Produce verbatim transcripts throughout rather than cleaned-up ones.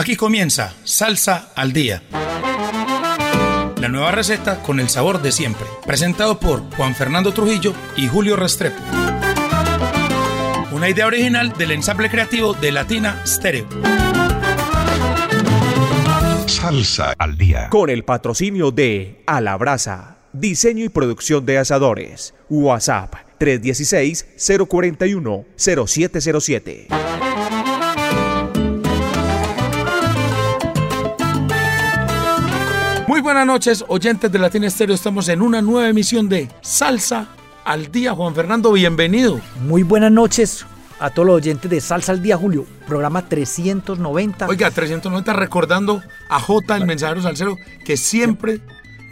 Aquí comienza Salsa al Día. La nueva receta con el sabor de siempre. Presentado por Juan Fernando Trujillo y Julio Restrepo. Una idea original del ensamble creativo de Latina Stereo. Salsa al Día. Con el patrocinio de A la Brasa. Diseño y producción de asadores. WhatsApp tres uno seis, cero cuatro uno, cero siete cero siete. Muy buenas noches, oyentes de Latina Stereo. Estamos en una nueva emisión de Salsa al Día. Juan Fernando, bienvenido. Muy buenas noches a todos los oyentes de Salsa al Día, Julio. Programa trescientos noventa. Oiga, trescientos noventa, recordando a J, el mensajero salsero, que siempre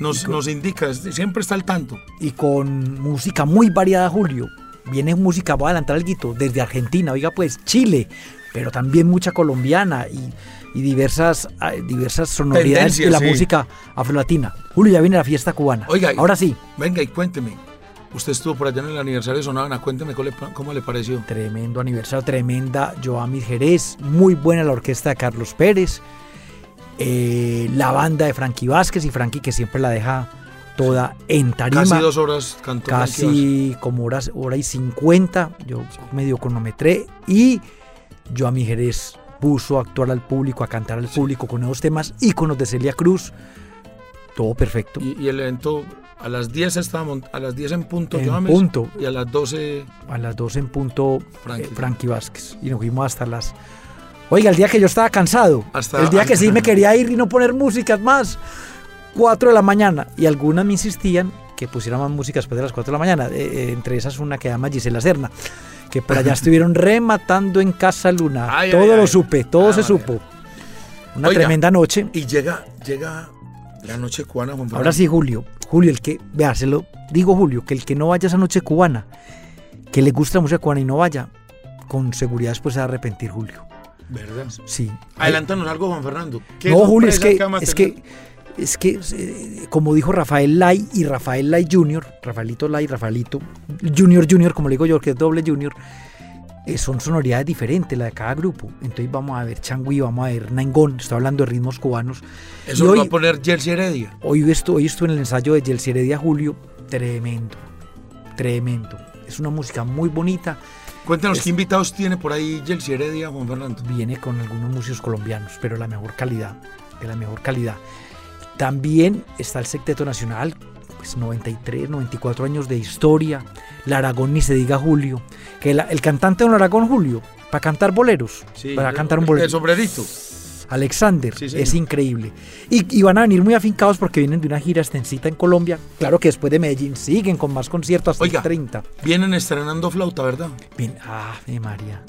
nos, con, nos indica, siempre está al tanto. Y con música muy variada, Julio. Viene música, voy a adelantar algo, desde Argentina, oiga pues, Chile, pero también mucha colombiana y... y diversas, diversas sonoridades de la sí. música afrolatina. Julio, ya viene la fiesta cubana. Oiga, ahora sí. Venga y cuénteme. Usted estuvo por allá en el aniversario de Sonavana. Cuénteme cómo le, cómo le pareció. Tremendo aniversario, tremenda Joami Jerez. Muy buena la orquesta de Carlos Pérez. Eh, la banda de Franky Vázquez y Franky, que siempre la deja toda en tarima. Casi dos horas cantó. Casi como horas, hora y cincuenta. Yo medio cronometré. Y Joami Jerez puso a actuar al público, a cantar al público con nuevos temas, íconos de Celia Cruz, todo perfecto. Y, y el evento a las diez estábamos, a las diez en punto, en Joames, punto, y a las doce a las doce en punto Franky, eh, Franky Vázquez, y nos fuimos hasta las... Oiga, el día que yo estaba cansado, hasta el día que sí me quería ir y no poner músicas más, cuatro de la mañana, y algunas me insistían que pusiera más música después de las cuatro de la mañana, eh, entre esas una que llama Gisela Serna, que por allá estuvieron rematando en Casa Luna. Ay, todo ay, lo ay. supe, todo ah, se supo. Ay. Una Oiga, tremenda noche. Y llega, llega la noche cubana, Juan Pablo. Ahora sí, Julio, Julio, el que, vea, se lo digo, Julio, que el que no vaya a esa noche cubana, que le gusta la música cubana y no vaya, con seguridad después se va a arrepentir, Julio. ¿Verdad? Sí. Adelántanos eh. algo, Juan Fernando. ¿Qué no, Julio, es que, es que, es que, eh, como dijo Rafael Lay y Rafael Lay Junior, Rafaelito Lay, Rafaelito Junior Junior, como le digo yo, que es doble Junior, eh, son sonoridades diferentes la de cada grupo. Entonces vamos a ver changüí, vamos a ver nangón, estoy hablando de ritmos cubanos. Eso lo va a poner Yelsy Heredia. Hoy estuve hoy esto en el ensayo de Yelsy Heredia, Julio, tremendo, tremendo. Es una música muy bonita. Cuéntanos, es, ¿qué invitados tiene por ahí Yelsy Heredia, Juan Fernando? Viene con algunos músicos colombianos, pero la mejor calidad, de la mejor calidad. También está el Sexteto Nacional, pues noventa y tres, noventa y cuatro años de historia. La Aragón, ni se diga, Julio. Que la, el cantante de La Aragón, Julio, para cantar boleros, sí, para cantar un bolero. El sombrerito. Alexander, sí, es increíble. Y, y van a venir muy afincados porque vienen de una gira extensita en Colombia. Claro que después de Medellín siguen con más conciertos hasta Oiga, el treinta. Vienen estrenando flauta, ¿verdad? Bien, ah, de María.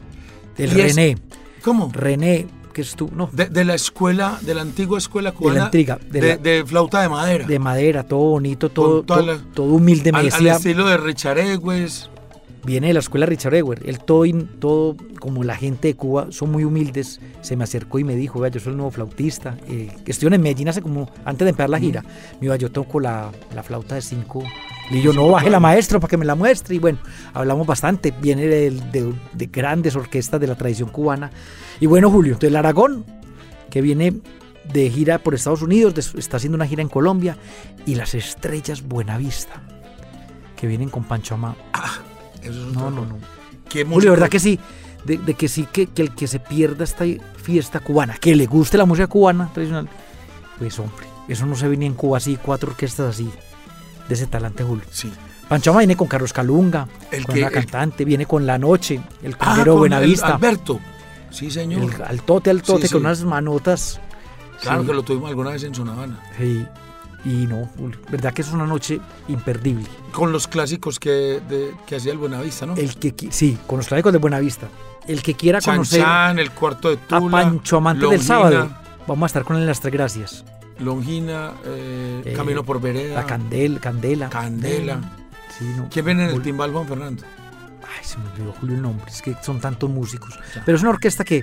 El René. Es, ¿Cómo? René. Que es tú, no. de, de la escuela, de la antigua escuela cubana, de, la antiga, de, de, la, de flauta de madera, de madera, todo bonito, todo, todo, la, todo humilde, al, al estilo de Richard Egües. Viene de la escuela Richard Egües, el todo, todo, como la gente de Cuba son muy humildes, se me acercó y me dijo, vea, yo soy el nuevo flautista, eh, estuve en Medellín hace como, antes de empezar la gira, mm. me iba, yo toco la, la flauta de cinco, y yo, no, baje la maestro para que me la muestre, y bueno, hablamos bastante, viene de, de, de grandes orquestas de la tradición cubana, y bueno, Julio, entonces el Aragón, que viene de gira por Estados Unidos, de, está haciendo una gira en Colombia, y las estrellas Buenavista, que vienen con Pancho Amado. Ah. Eso es no, no, no, no. Julio, ¿verdad que sí? De, de que sí, que, que el que se pierda esta fiesta cubana, que le guste la música cubana tradicional, pues hombre, eso no se venía en Cuba así, cuatro orquestas así, de ese talante, Julio. Sí. Pancho Amado viene con Carlos Calunga, el con que, la cantante, el... viene con La Noche, el cubero ah, Buenavista. El Alberto, sí señor. El altote, altote, sí, sí. Con unas manotas. Claro, sí. Que lo tuvimos alguna vez en Sonavana. Sí. Y no, verdad que es una noche imperdible. Con los clásicos que, de, que hacía el Buenavista, ¿no? El que, sí, con los clásicos de Buenavista. El que quiera Chan conocer Chan, el cuarto de Tula, a Pancho Amante Longina, del sábado, vamos a estar con él en las Tres Gracias. Longina, eh, eh, Camino por Vereda. La Candel, Candela. Candela. Candela. Sí, no. ¿Quién viene en el timbal, Juan Fernando? Ay, se me olvidó, Julio, el nombre. Es que son tantos músicos. Ya. Pero es una orquesta que...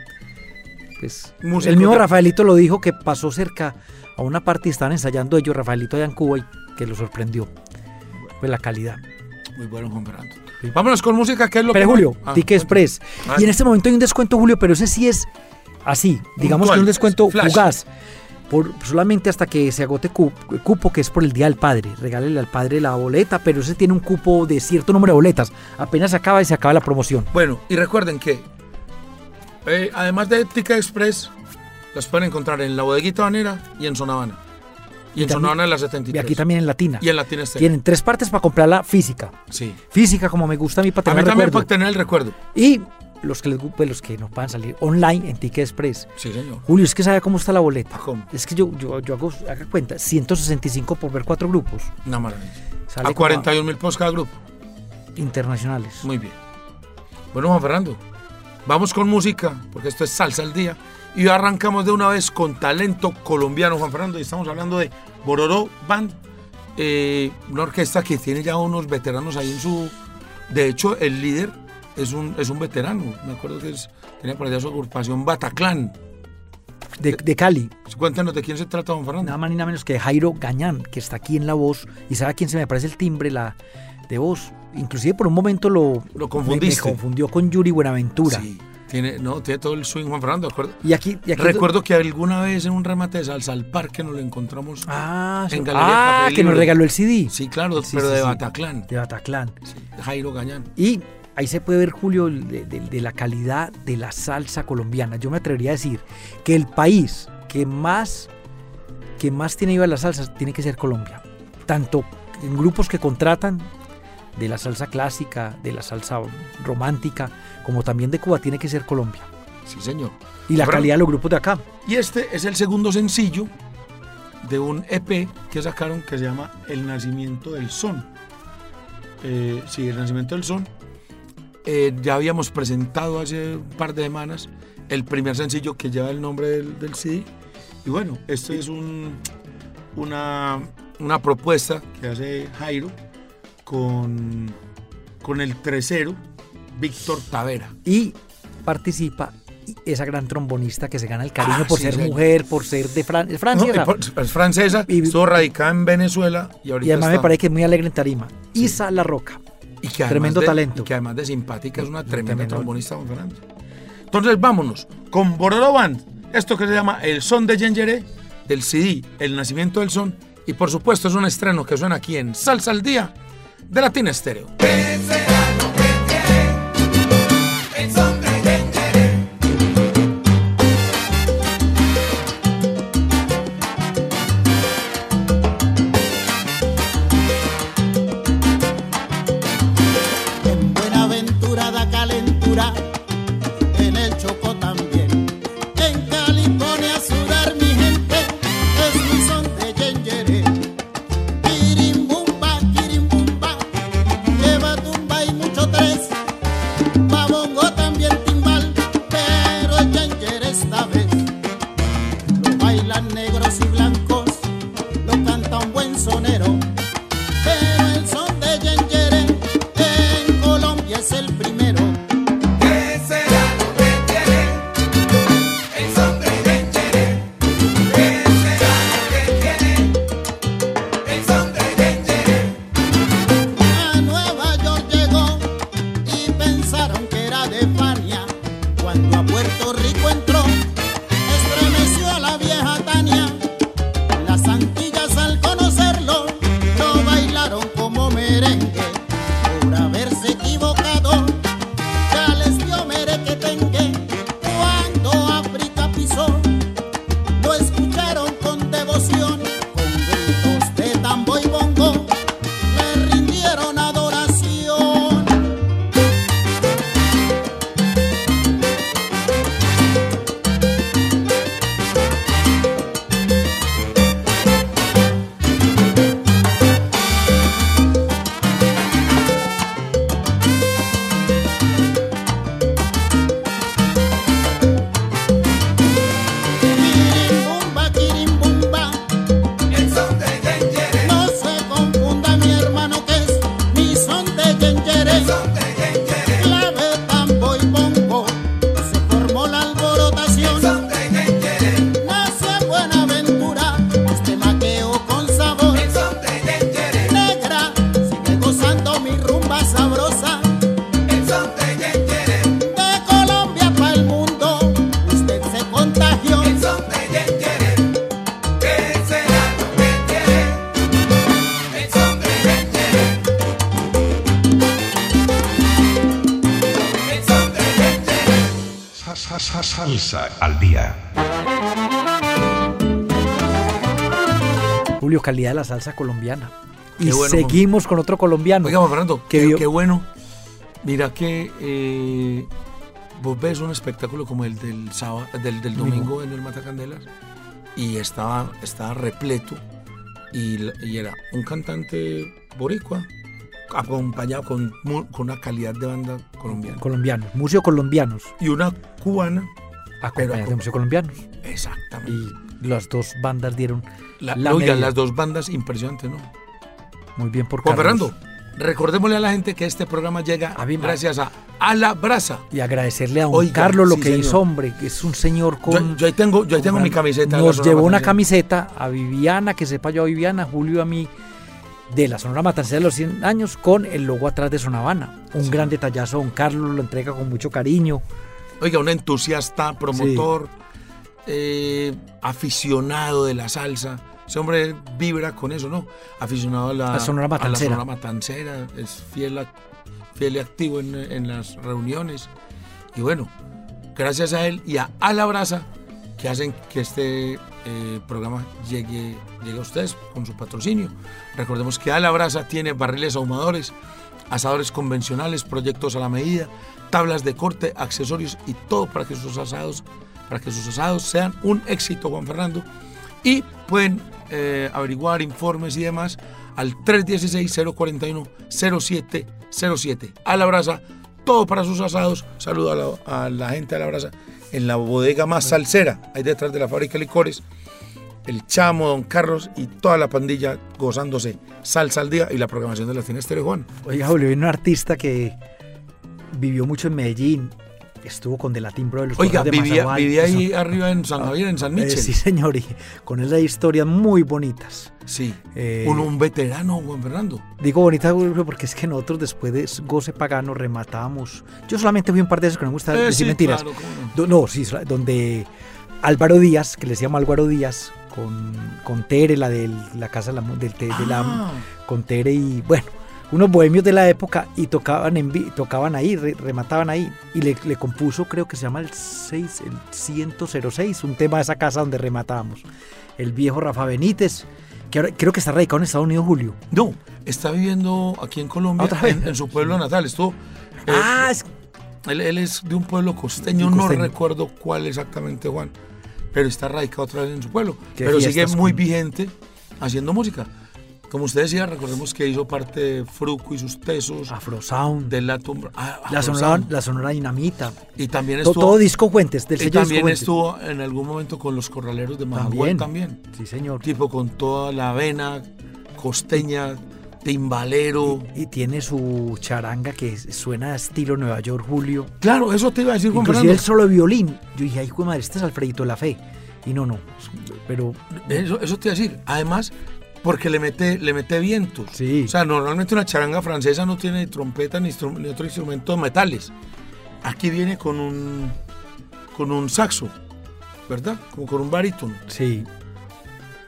Pues, el mismo Rafaelito lo dijo, que pasó cerca a una parte y estaban ensayando ellos, Rafaelito allá en Cuba, y que lo sorprendió pues la calidad. Muy bueno, Juan Fernando. Sí. Vámonos con música, que es lo pero que... Pero Julio, ah, Ticket Express. Ah, y en este momento hay un descuento, Julio, pero ese sí es así, digamos que un descuento flash, fugaz, por, solamente hasta que se agote cupo, cupo, que es por el Día del Padre. Regálele al padre la boleta, pero ese tiene un cupo de cierto número de boletas. Apenas se acaba y se acaba la promoción. Bueno, y recuerden que eh, además de Ticket Express, las pueden encontrar en la Bodeguita Banera y en Sonavana. Y, y en Sonavana en la setenta y tres. Y aquí también en Latina. Y en Latina Stereo. Tienen tres partes para comprarla física. Sí. Física, como me gusta a mí, para tener el recuerdo. A mí también para tener el recuerdo. Y los que les pues los que nos puedan salir online en Ticket Express. Sí, señor. Julio, es que sabe cómo está la boleta. ¿Cómo? Es que yo, yo, yo hago, haga cuenta, ciento sesenta y cinco por ver cuatro grupos. Una maravilla. Sale a cuarenta y un mil pesos cada grupo. Internacionales. Muy bien. Bueno, Juan Fernando, vamos con música, porque esto es Salsa al Día. Y arrancamos de una vez con talento colombiano, Juan Fernando, y estamos hablando de Bororo Band, eh, una orquesta que tiene ya unos veteranos ahí en su... De hecho, el líder es un, es un veterano, me acuerdo que es, tenía por allá su agrupación Bataclan. De, de Cali. Cuéntanos de quién se trata, Juan Fernando. Nada más ni nada menos que de Jairo Gañán, que está aquí en la voz, y sabe a quién se me parece el timbre la, de voz. Inclusive por un momento lo, lo confundiste. Me, me confundió con Yuri Buenaventura. Sí. Tiene, no, tiene todo el swing, Juan Fernando, ¿de acuerdo? Y aquí, y aquí recuerdo que alguna vez en un remate de salsa al parque nos lo encontramos ah, en Galería ah, Café que Libre. Nos regaló el C D. Sí, claro, sí, pero sí, de sí. Bataclan. De Bataclan. Sí, Jairo Gañán. Y ahí se puede ver, Julio, de, de, de la calidad de la salsa colombiana. Yo me atrevería a decir que el país que más, que más tiene IVA las salsas tiene que ser Colombia. Tanto en grupos que contratan, de la salsa clásica, de la salsa romántica, como también de Cuba, tiene que ser Colombia. Sí, señor. Y la Fran... calidad de los grupos de acá. Y este es el segundo sencillo de un E P que sacaron que se llama El Nacimiento del Son. Eh, sí, El Nacimiento del Son. Eh, ya habíamos presentado hace un par de semanas el primer sencillo que lleva el nombre del, del C D. Y bueno, este sí. es un, una, una propuesta que hace Jairo Con, con el tresero Víctor Tavera. Y participa esa gran trombonista que se gana el cariño ah, por sí, ser sí. mujer, por ser de Fran- es francesa. No, es francesa, y, estuvo radicada en Venezuela. Y, ahorita y además está... me parece que es muy alegre en tarima. Sí. Isa La Roca, y que tremendo de, talento. Y que además de simpática es una tremenda tremendo. trombonista, Juan Fernando. Entonces vámonos con Bororo Band, esto que se llama El Son de Yengeré, del C D El Nacimiento del Son. Y por supuesto es un estreno que suena aquí en Salsa al Día, de Latina Stereo. En Buenaventura da calentura, en el Chocó también, en Cali pone a sudar mi gente, es mi son de Yengeré. Puerto Rico entró, estremeció a la vieja Tania. Salsa al Día. Julio, calidad de la salsa colombiana. Y bueno, seguimos con otro colombiano. Oiga, Fernando, qué, qué bueno. Mira que eh, vos ves un espectáculo como el del, sábado, del, del domingo en el Matacandelas y estaba, estaba repleto y, y era un cantante boricua acompañado con, con una calidad de banda colombiana. Colombianos, músicos colombianos. Y una cubana. Acompañada de músicos colombianos. Exactamente. Y las dos bandas dieron la, la oiga, las dos bandas impresionantes, ¿no? Muy bien por Juan Carlos. Fernando, recordémosle a la gente que este programa llega a gracias a A la Brasa. Y agradecerle a don Oiga, Carlos lo sí, que señor. hizo, hombre, que es un señor con... Yo, yo ahí tengo, yo ahí tengo gran, mi camiseta. Nos llevó una camiseta a Viviana, que sepa yo a Viviana, Julio a mí, de la Sonora Matancera de los cien años, con el logo atrás de Sonavana. Un sí. gran detallazo, don Carlos lo entrega con mucho cariño. Oiga, un entusiasta, promotor, sí. eh, aficionado de la salsa. Ese hombre vibra con eso, ¿no? Aficionado a la, la Sonora Matancera. A la Sonora Matancera, es fiel, a, fiel y activo en, en las reuniones. Y bueno, gracias a él y a A la Brasa que hacen que este eh, programa llegue, llegue a ustedes con su patrocinio. Recordemos que A la Brasa tiene barriles ahumadores, asadores convencionales, proyectos a la medida, tablas de corte, accesorios y todo para que sus asados, para que sus asados sean un éxito, Juan Fernando. Y pueden eh, averiguar informes y demás al tres uno seis, cero cuatro uno, cero siete cero siete. A la Brasa, todo para sus asados. Saludo a la, a la gente de La Brasa en la bodega más salsera, ahí detrás de la fábrica de licores. El Chamo, don Carlos y toda la pandilla gozándose Salsa al Día y la programación de Latina Stereo, Juan. Oiga, Julio, vino un artista que vivió mucho en Medellín. Estuvo con The Latin Brothers. Oiga, de vivía, vivía ahí Eso. arriba en San Javier, en San Michel. Eh, sí, señor, y con él hay historias muy bonitas. Sí, eh, un, un veterano, Juan Fernando. Digo bonita porque es que nosotros después de Goce Pagano rematamos. Yo solamente fui un par de veces que no me gusta eh, decir sí, mentiras. Claro, no? no, sí, donde Álvaro Díaz, que le decíamos Álvaro Díaz, con, con Tere, la de la casa de la... Del, de ah. la con Tere y... bueno. Unos bohemios de la época y tocaban, en, tocaban ahí, re, remataban ahí. Y le, le compuso, creo que se llama el, seis, el ciento seis, un tema de esa casa donde rematábamos. El viejo Rafa Benítez, que ahora, creo que está radicado en Estados Unidos, Julio. No, está viviendo aquí en Colombia, ¿Otra vez? En, en su pueblo natal. Estuvo, eh, ah, es... Él, él es de un pueblo costeño, costeño, no recuerdo cuál exactamente, Juan. Pero está radicado otra vez en su pueblo. Pero sigue muy con... vigente haciendo música. Como usted decía, recordemos que hizo parte de Fruco y sus tesos. Afrosound. De la tumba. Ah, la, sonora, la Sonora Dinamita. Y también estuvo. Todo, todo disco Fuentes, del sello Disco Fuentes. Y también estuvo en algún momento con los Corraleros de Majagual también. Sí, señor. Tipo con toda la vena costeña, timbalero. Y, y tiene su charanga que suena a estilo Nueva York, Julio. Claro, eso te iba a decir, Juan Fernando. Inclusive el solo violín. Yo dije, ay, hijo de madre, este es Alfredito de la Fe. Y no, no. Pero. Eso, eso te iba a decir. Además. Porque le mete, le mete vientos. Sí. O sea, normalmente una charanga francesa no tiene ni trompeta ni, instru- ni otro instrumento de metales. Aquí viene con un, con un saxo, ¿verdad? Como con un barítono. Sí.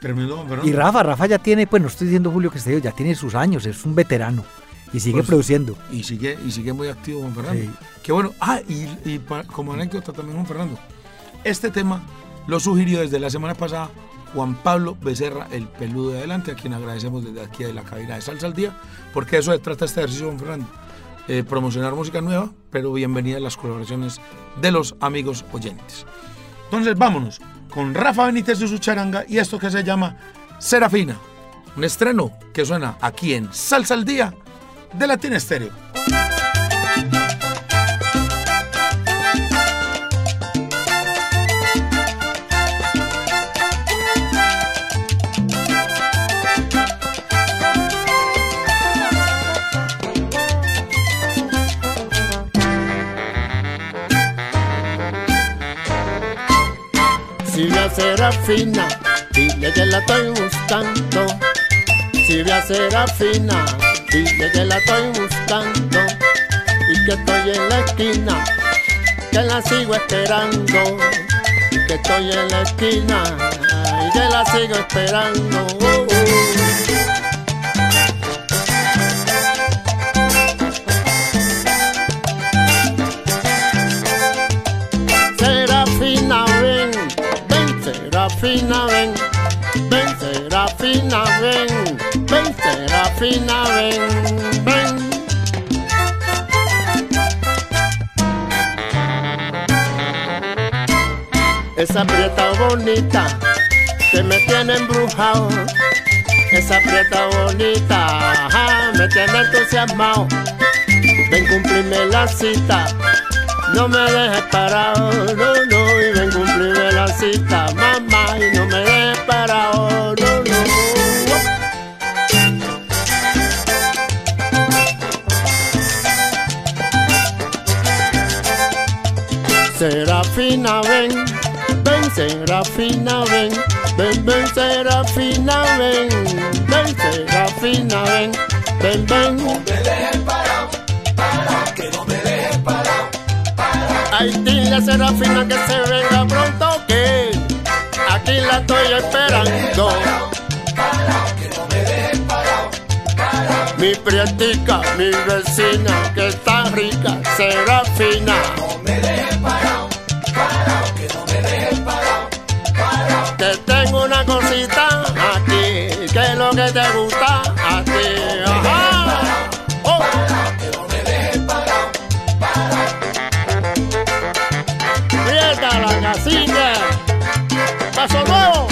Terminó, ¿verdad? Y Rafa, Rafa ya tiene, pues no estoy diciendo Julio que ya tiene sus años, es un veterano y sigue pues, produciendo. Y sigue, y sigue muy activo, Juan Fernando. Sí. Qué bueno. Ah, y, y para, como anécdota también, Juan Fernando, este tema lo sugirió desde la semana pasada Juan Pablo Becerra, el peludo de adelante, a quien agradecemos desde aquí de la cabina de Salsa al Día, porque eso se trata este ejercicio, Juan Fernando, eh, promocionar música nueva, pero bienvenidas las colaboraciones de los amigos oyentes. Entonces vámonos con Rafa Benítez de su charanga y esto que se llama Serafina, un estreno que suena aquí en Salsa al Día de Latina Stereo. Si ve a Serafina, dile que la estoy buscando. Si ve a Serafina, dile que la estoy buscando. Y que estoy en la esquina, que la sigo esperando. Y que estoy en la esquina, y que la sigo esperando. Uh, uh. Serafina. Serafina, ven. Ven, Serafina, ven. Ven, Serafina, ven. Ven. Esa prieta bonita que me tiene embrujado, esa prieta bonita, ajá, me tiene entusiasmado. Ven, cumplirme la cita, no me dejes parado, no, no, y ven, cumplirme la cita, mamá, y no me dejes parado, no, no, no. Serafina, ven. Ven, Serafina, ven. Ven, ven, Serafina, ven. Ven, Serafina, ven. Ven, ven. No me dejes parado, para, que no me dejes parado, para. Ay, dile, Serafina, que se venga pronto, que aquí la estoy esperando. No, para, que no me dejes parado, para. Mi prietica, mi vecina, que está rica, Serafina. No me dejes parado, para, que no me dejes parado, parado. Te tengo una cosita aquí, que es lo que te gusta a ti. Ajá. Oh. Que no me dejes parado, parado. Prieta la casita. Paso nuevo.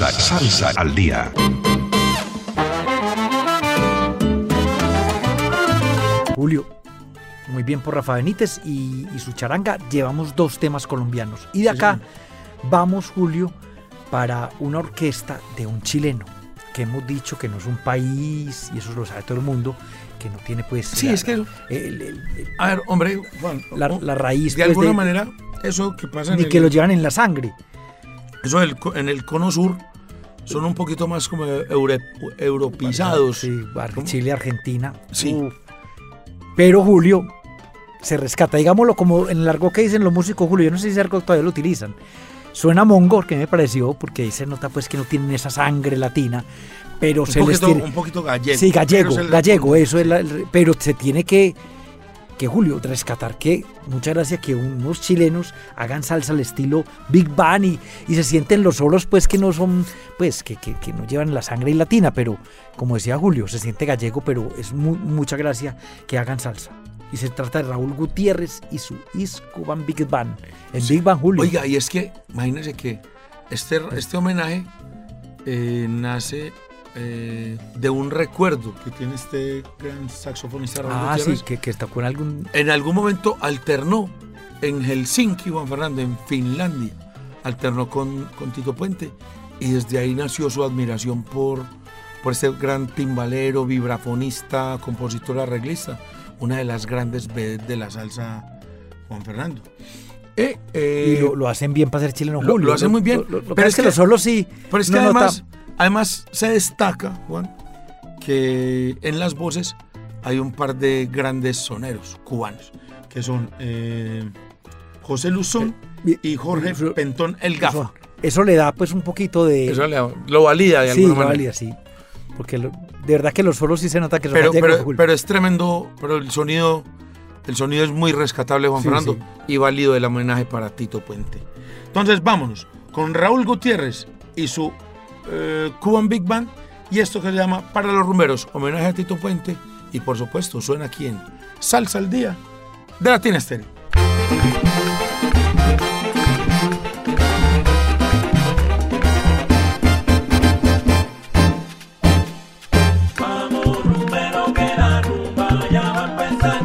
Salsa al día. Julio, muy bien por Rafa Benítez y, y su charanga. Llevamos dos temas colombianos. Y de acá sí, vamos, Julio, para una orquesta de un chileno, que hemos dicho que no es un país, y eso lo sabe todo el mundo, que no tiene pues... Sí, la, es que... El, el, el, a ver, hombre, Juan, la, la raíz... De pues, alguna de, manera, eso que pasa... Ni en que el... lo llevan en la sangre. Eso del, en el cono sur son un poquito más como eure, europeizados. Sí, Chile, Argentina. Sí. Uh, pero Julio se rescata, digámoslo como en el argot que dicen los músicos, Julio, yo no sé si ese argot todavía lo utilizan. Suena mongo, que me pareció, porque ahí se nota pues que no tienen esa sangre latina, pero un se poquito, les tiene... Un poquito gallego. Sí, gallego, les... gallego, eso es la... Pero se tiene que... Que Julio, rescatar que muchas gracias que unos chilenos hagan salsa al estilo Big Band y, y se sienten los solos pues que no son pues que, que, que no llevan la sangre latina, pero como decía Julio, se siente gallego, pero es muy, mucha gracia que hagan salsa. Y se trata de Raúl Gutiérrez y su Isco Band Big Band, el sí. Big Band Julio. Oiga, y es que imagínense que este, este homenaje eh, nace... Eh, de un recuerdo que tiene este gran saxofonista Raúl ah, Gutiérrez, sí, que, que está con algún... En algún momento alternó en Helsinki, Juan Fernando, en Finlandia, alternó con, con Tito Puente, y desde ahí nació su admiración por, por este gran timbalero, vibrafonista, compositor, arreglista, una de las grandes vedettes de la salsa, Juan Fernando. Eh, eh, y lo, lo hacen bien para ser chileno, Julio. Lo, lo hacen muy bien. Lo, lo, lo pero es que, que los solos sí. Pero es que no además... Nota... Además, se destaca, Juan, que en las voces hay un par de grandes soneros cubanos, que son eh, José Luzón y Jorge Pentón El Gafa. Eso le da pues un poquito de... Eso le da, lo valida de sí, alguna manera. Sí, lo valida, sí. Porque lo, de verdad que los solos sí se nota que son pero, pero, pero es tremendo, pero el sonido, el sonido es muy rescatable, Juan sí, Fernando, sí. Y válido el homenaje para Tito Puente. Entonces vámonos con Raúl Gutiérrez y su eh, Cuban Big Band y esto que se llama Para los Rumberos, homenaje a Tito Puente y por supuesto suena aquí en Salsa al Día de Latina Stereo. Vamos, rumbero, que la rumba ya va a empezar.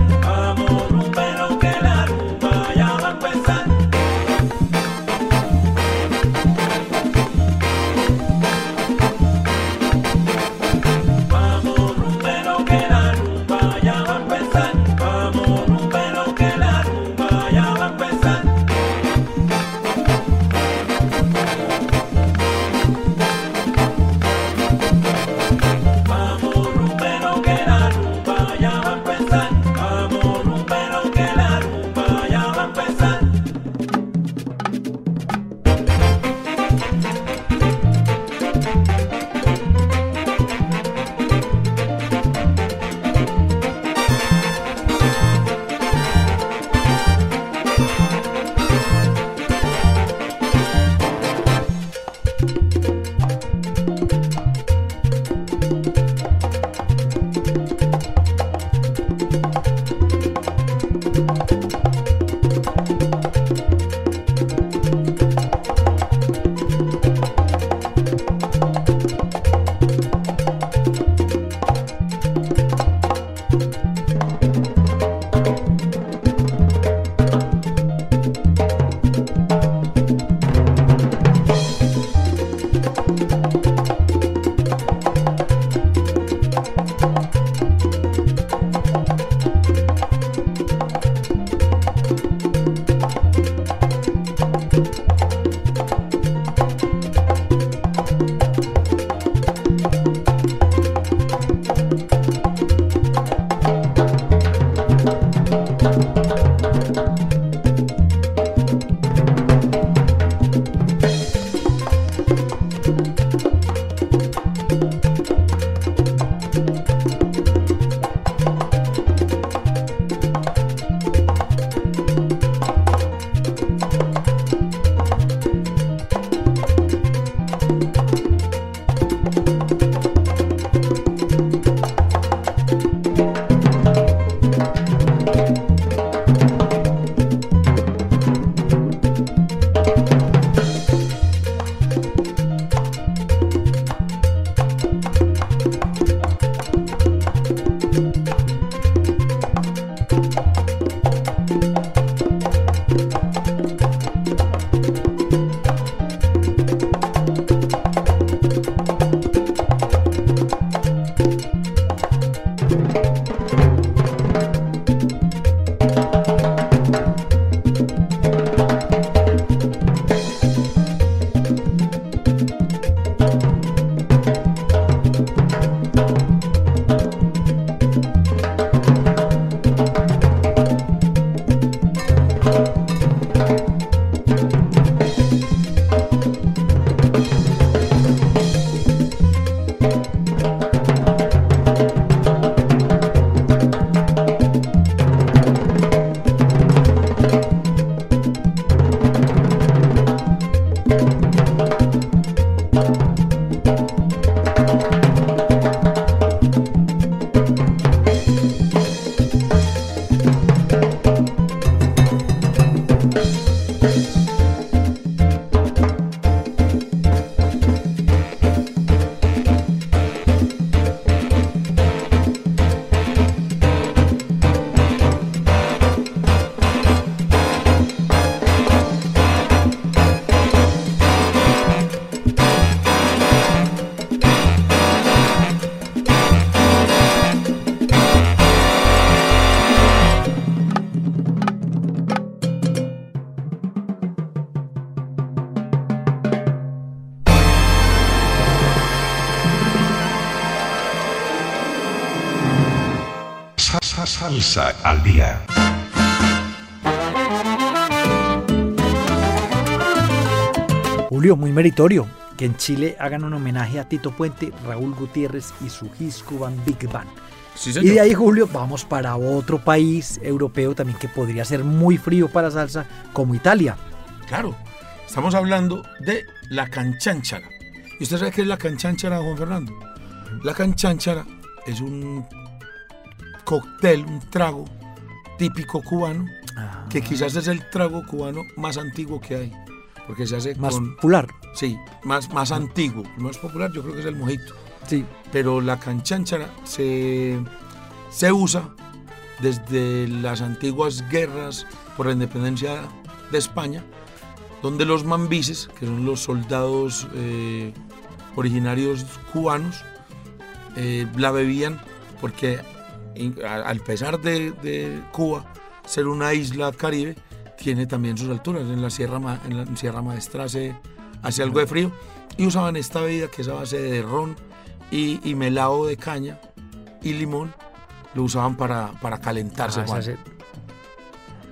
Salsa al Día. Julio, muy meritorio que en Chile hagan un homenaje a Tito Puente, Raúl Gutiérrez y su disco Band Big Band. Sí, y de ahí, Julio, vamos para otro país europeo también que podría ser muy frío para salsa, como Italia. Claro, estamos hablando de La Canchánchara. ¿Y usted sabe qué es La Canchánchara, Juan Fernando? La Canchánchara es un cóctel, un trago típico cubano, ah, que quizás es el trago cubano más antiguo que hay, porque se hace más con, popular. Sí, más, más antiguo, más popular yo creo que es el mojito. Sí. Pero la canchanchara se, se usa desde las antiguas guerras por la independencia de España, donde los mambises, que son los soldados eh, originarios cubanos, eh, la bebían porque al pesar de, de Cuba ser una isla caribe, tiene también sus alturas, en la Sierra, en la Sierra Maestra hace, hace algo de frío, y usaban esta bebida que es a base de ron y, y melado de caña y limón, lo usaban para, para calentarse. Ah, se...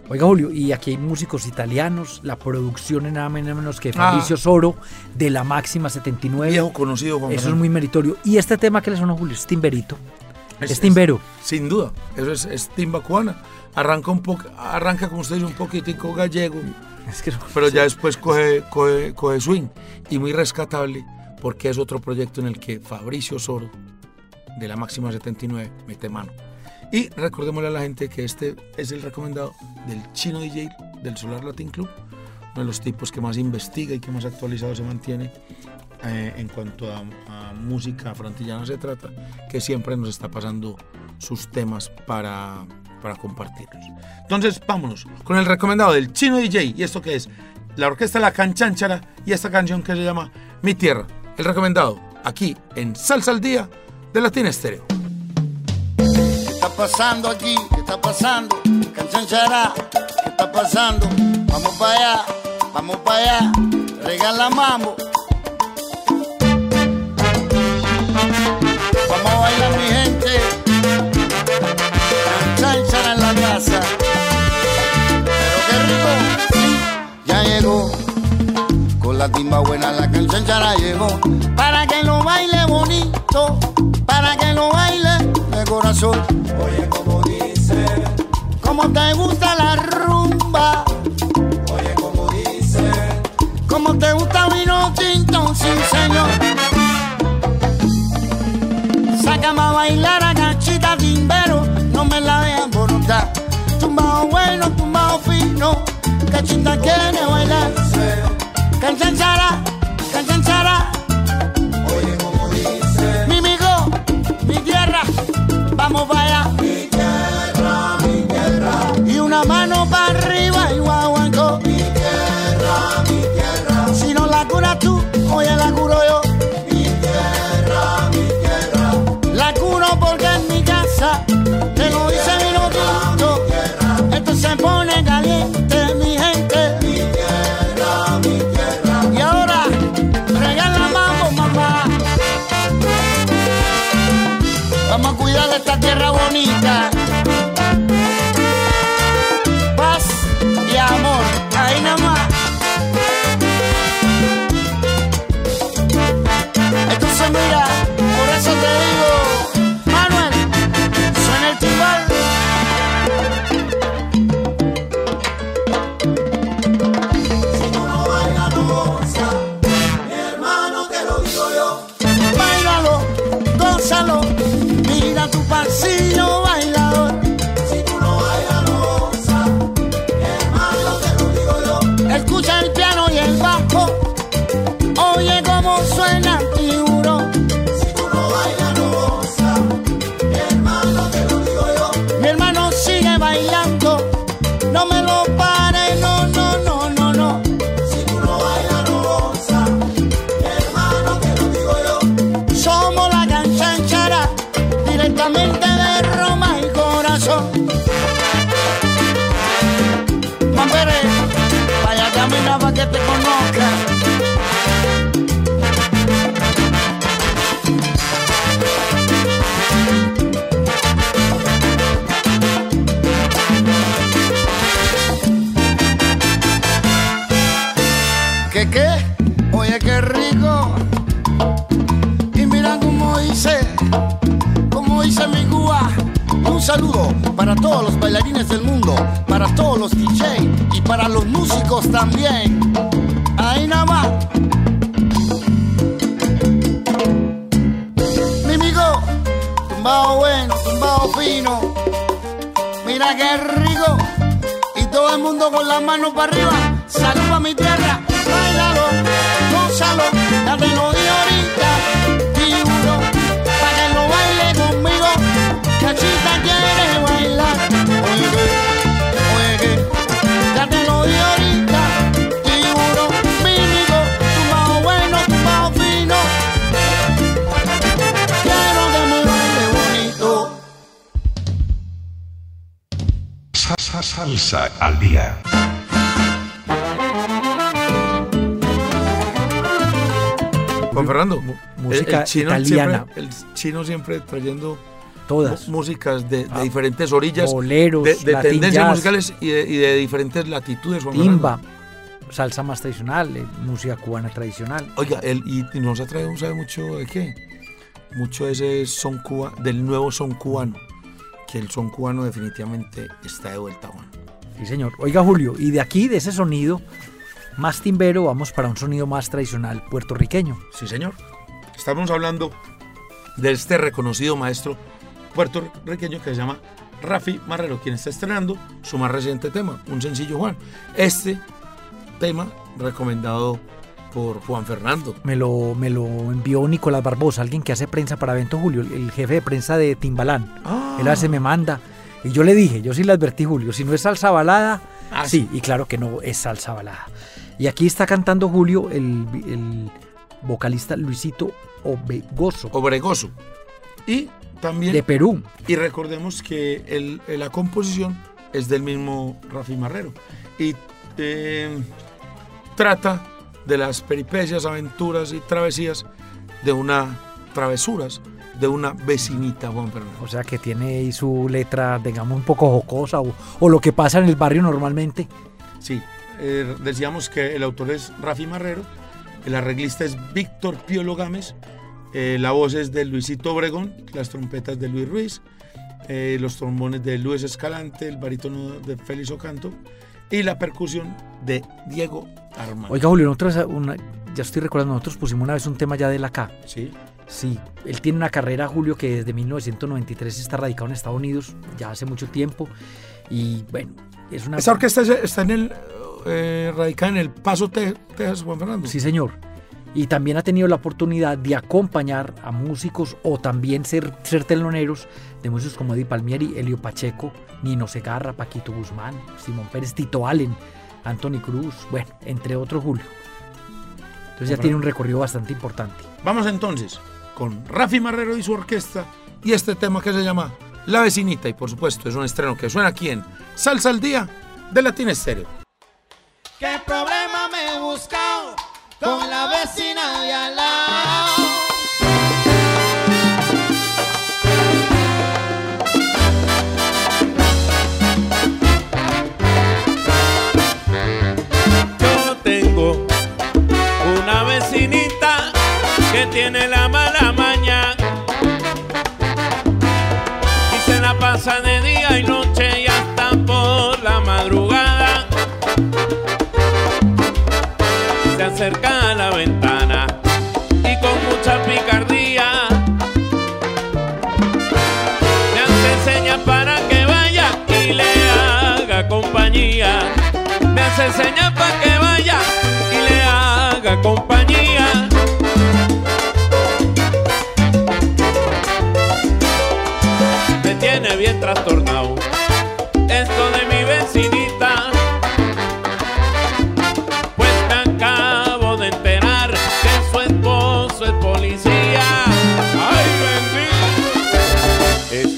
Oiga, Julio, y aquí hay músicos italianos, la producción es nada menos que Fabricio ah. Soro, de La Máxima setenta y nueve. Viejo conocido, Juan. Eso Manuel. Es muy meritorio. Y este tema que le sonó, Julio, es timberito. Es, es timbero. Es, sin duda, eso es, es timba cubana. Arranca, un po, arranca como usted dice, un poquitico gallego, es que no, pero sí, ya después coge, coge, coge swing. Y muy rescatable, porque es otro proyecto en el que Fabricio Soro, de La Máxima setenta y nueve, mete mano. Y recordémosle a la gente que este es el recomendado del Chino D J del Solar Latin Club, uno de los tipos que más investiga y que más actualizado se mantiene eh, en cuanto a, a música frontillana se trata, que siempre nos está pasando sus temas para, para compartirlos. Entonces, vámonos con el recomendado del Chino D J, y esto que es la orquesta La Canchánchara y esta canción que se llama Mi Tierra. El recomendado aquí en Salsa al Día de Latina Stereo. ¿Qué está pasando aquí? ¿Qué está pasando? Canchánchara, ¿qué está pasando? Vamos para allá, vamos para allá, regala mambo. Vamos a bailar, mi gente, canchánchara en la casa. Pero qué rico, sí, ya llegó. Con la timba buena la canchánchara llegó, para que lo baile bonito, para que lo baile de corazón. Oye, como dice, como te gusta la rumba. Oye, como dice, como te gusta vino tinto, sí señor. Sácame a bailar a canchita timbero, no me la dejan borotar. Tumbao bueno, tumbao fino, cachita quiere bailar. Canchánchara, canchánchara. Oye, como dice, mi amigo, mi tierra, vamos para allá. Mi tierra, mi tierra. Y una mano para arriba y guaguancó. Mi tierra, mi tierra. Si no la curas tú, oye, la curo yo. Mi tierra, mi tierra. La curo porque en mi casa te lo hice vino tinto. Esto se pone caliente, mi gente. Mi tierra, mi tierra. Vamos a cuidar de esta tierra bonita. Paz y amor, ahí nada más. Esto se mira, por eso te digo, Manuel, suena el timbal. Si tú no bailas tu goza, mi hermano te lo digo yo. Báilalo, gózalo. Mira tu pasillo bailador. Si tú no bailas no gozas, hermano te lo digo yo. Escucha el piano y el bajo, oye cómo suena tiburón. Si tú no bailas no gozas, hermano te lo digo yo. Mi hermano sigue bailando, no me lo pares, no, no, no, no, no. Si tú no bailas no gozas, hermano te lo digo yo. Somos la Canchánchara, directamente de Roma y corazón. Juan Pérez, vaya camina pa' que te conozca. saludo para todos los bailarines del mundo, para todos los D J y para los músicos también. Ahí nada más. Mi amigo, tumbao bueno, tumbao fino. Mira qué rico. Y todo el mundo con las manos para arriba. Salud a mi tierra. Báilalo, gózalo, ya te lo di ahorita. Cachita quiere bailar, oye que, oye que, ya te lo di ahorita, tiburón, mímico, tumbao bueno, tumbao fino, quiero que me baile bonito. Salsa al día. Juan Fernando, música el, el chino italiana. Siempre, el chino siempre trayendo... Todas. Músicas de, de ah, diferentes orillas, boleros, de, de tendencias jazz, musicales y de, y de diferentes latitudes. Timba, salsa más tradicional, eh, música cubana tradicional. Oiga, él y nos ha traído, ¿sabe mucho de qué? Mucho de ese son cuba, del nuevo son cubano, que el son cubano definitivamente está de vuelta. Bueno. Sí, señor. Oiga, Julio, y de aquí, de ese sonido más timbero, vamos para un sonido más tradicional puertorriqueño. Sí, señor. Estamos hablando de este reconocido maestro puertorriqueño que se llama Rafi Marrero, quien está estrenando su más reciente tema, un sencillo, Juan. Este tema recomendado por Juan Fernando. Me lo, me lo envió Nicolás Barbosa, alguien que hace prensa para Evento Julio, el jefe de prensa de Timbalán. Ah. Él hace, me manda. Y yo le dije, yo sí le advertí, Julio, si no es salsa balada, ah, sí, y claro que no es salsa balada. Y aquí está cantando Julio, el, el vocalista Luisito Obregoso. Obregoso. Y también de Perú. Y recordemos que el, la composición es del mismo Rafi Marrero y eh, trata de las peripecias, aventuras y travesías de una travesuras de una vecinita, Juan Fernando. O sea que tiene ahí su letra, digamos, un poco jocosa o, o lo que pasa en el barrio normalmente. Sí, eh, decíamos que el autor es Rafi Marrero, el arreglista es Víctor Piolo Gámez. Eh, la voz es de Luisito Obregón, las trompetas de Luis Ruiz, eh, los trombones de Luis Escalante, el barítono de Félix Ocanto y la percusión de Diego Armando. Oiga, Julio, nosotros una, ya estoy recordando, nosotros pusimos una vez un tema ya de la K. Sí. Sí, él tiene una carrera, Julio, que desde mil novecientos noventa y tres está radicado en Estados Unidos, ya hace mucho tiempo. Y bueno, es una... Esa orquesta está en el, eh, radicada en El Paso, Texas, Juan Fernando. Sí, señor. Y también ha tenido la oportunidad de acompañar a músicos o también ser, ser teloneros de músicos como Eddie Palmieri, Elio Pacheco, Nino Segarra, Paquito Guzmán, Simón Pérez, Tito Allen, Anthony Cruz, bueno, entre otros, Julio. Entonces ya tiene un recorrido bastante importante. Vamos entonces con Rafi Marrero y su orquesta y este tema que se llama La Vecinita, y por supuesto es un estreno que suena aquí en Salsa al Día de Latina Stereo. ¿Qué problema me he buscado con la vecina de al lado? Yo tengo una vecinita que tiene la mala maña y se la pasa de día y noche y hasta por la madrugada. Cerca a la ventana y con mucha picardía me hace señas para que vaya y le haga compañía. Me hace señas para que vaya y le haga compañía. Me tiene bien trastornado esto de mi vecinita.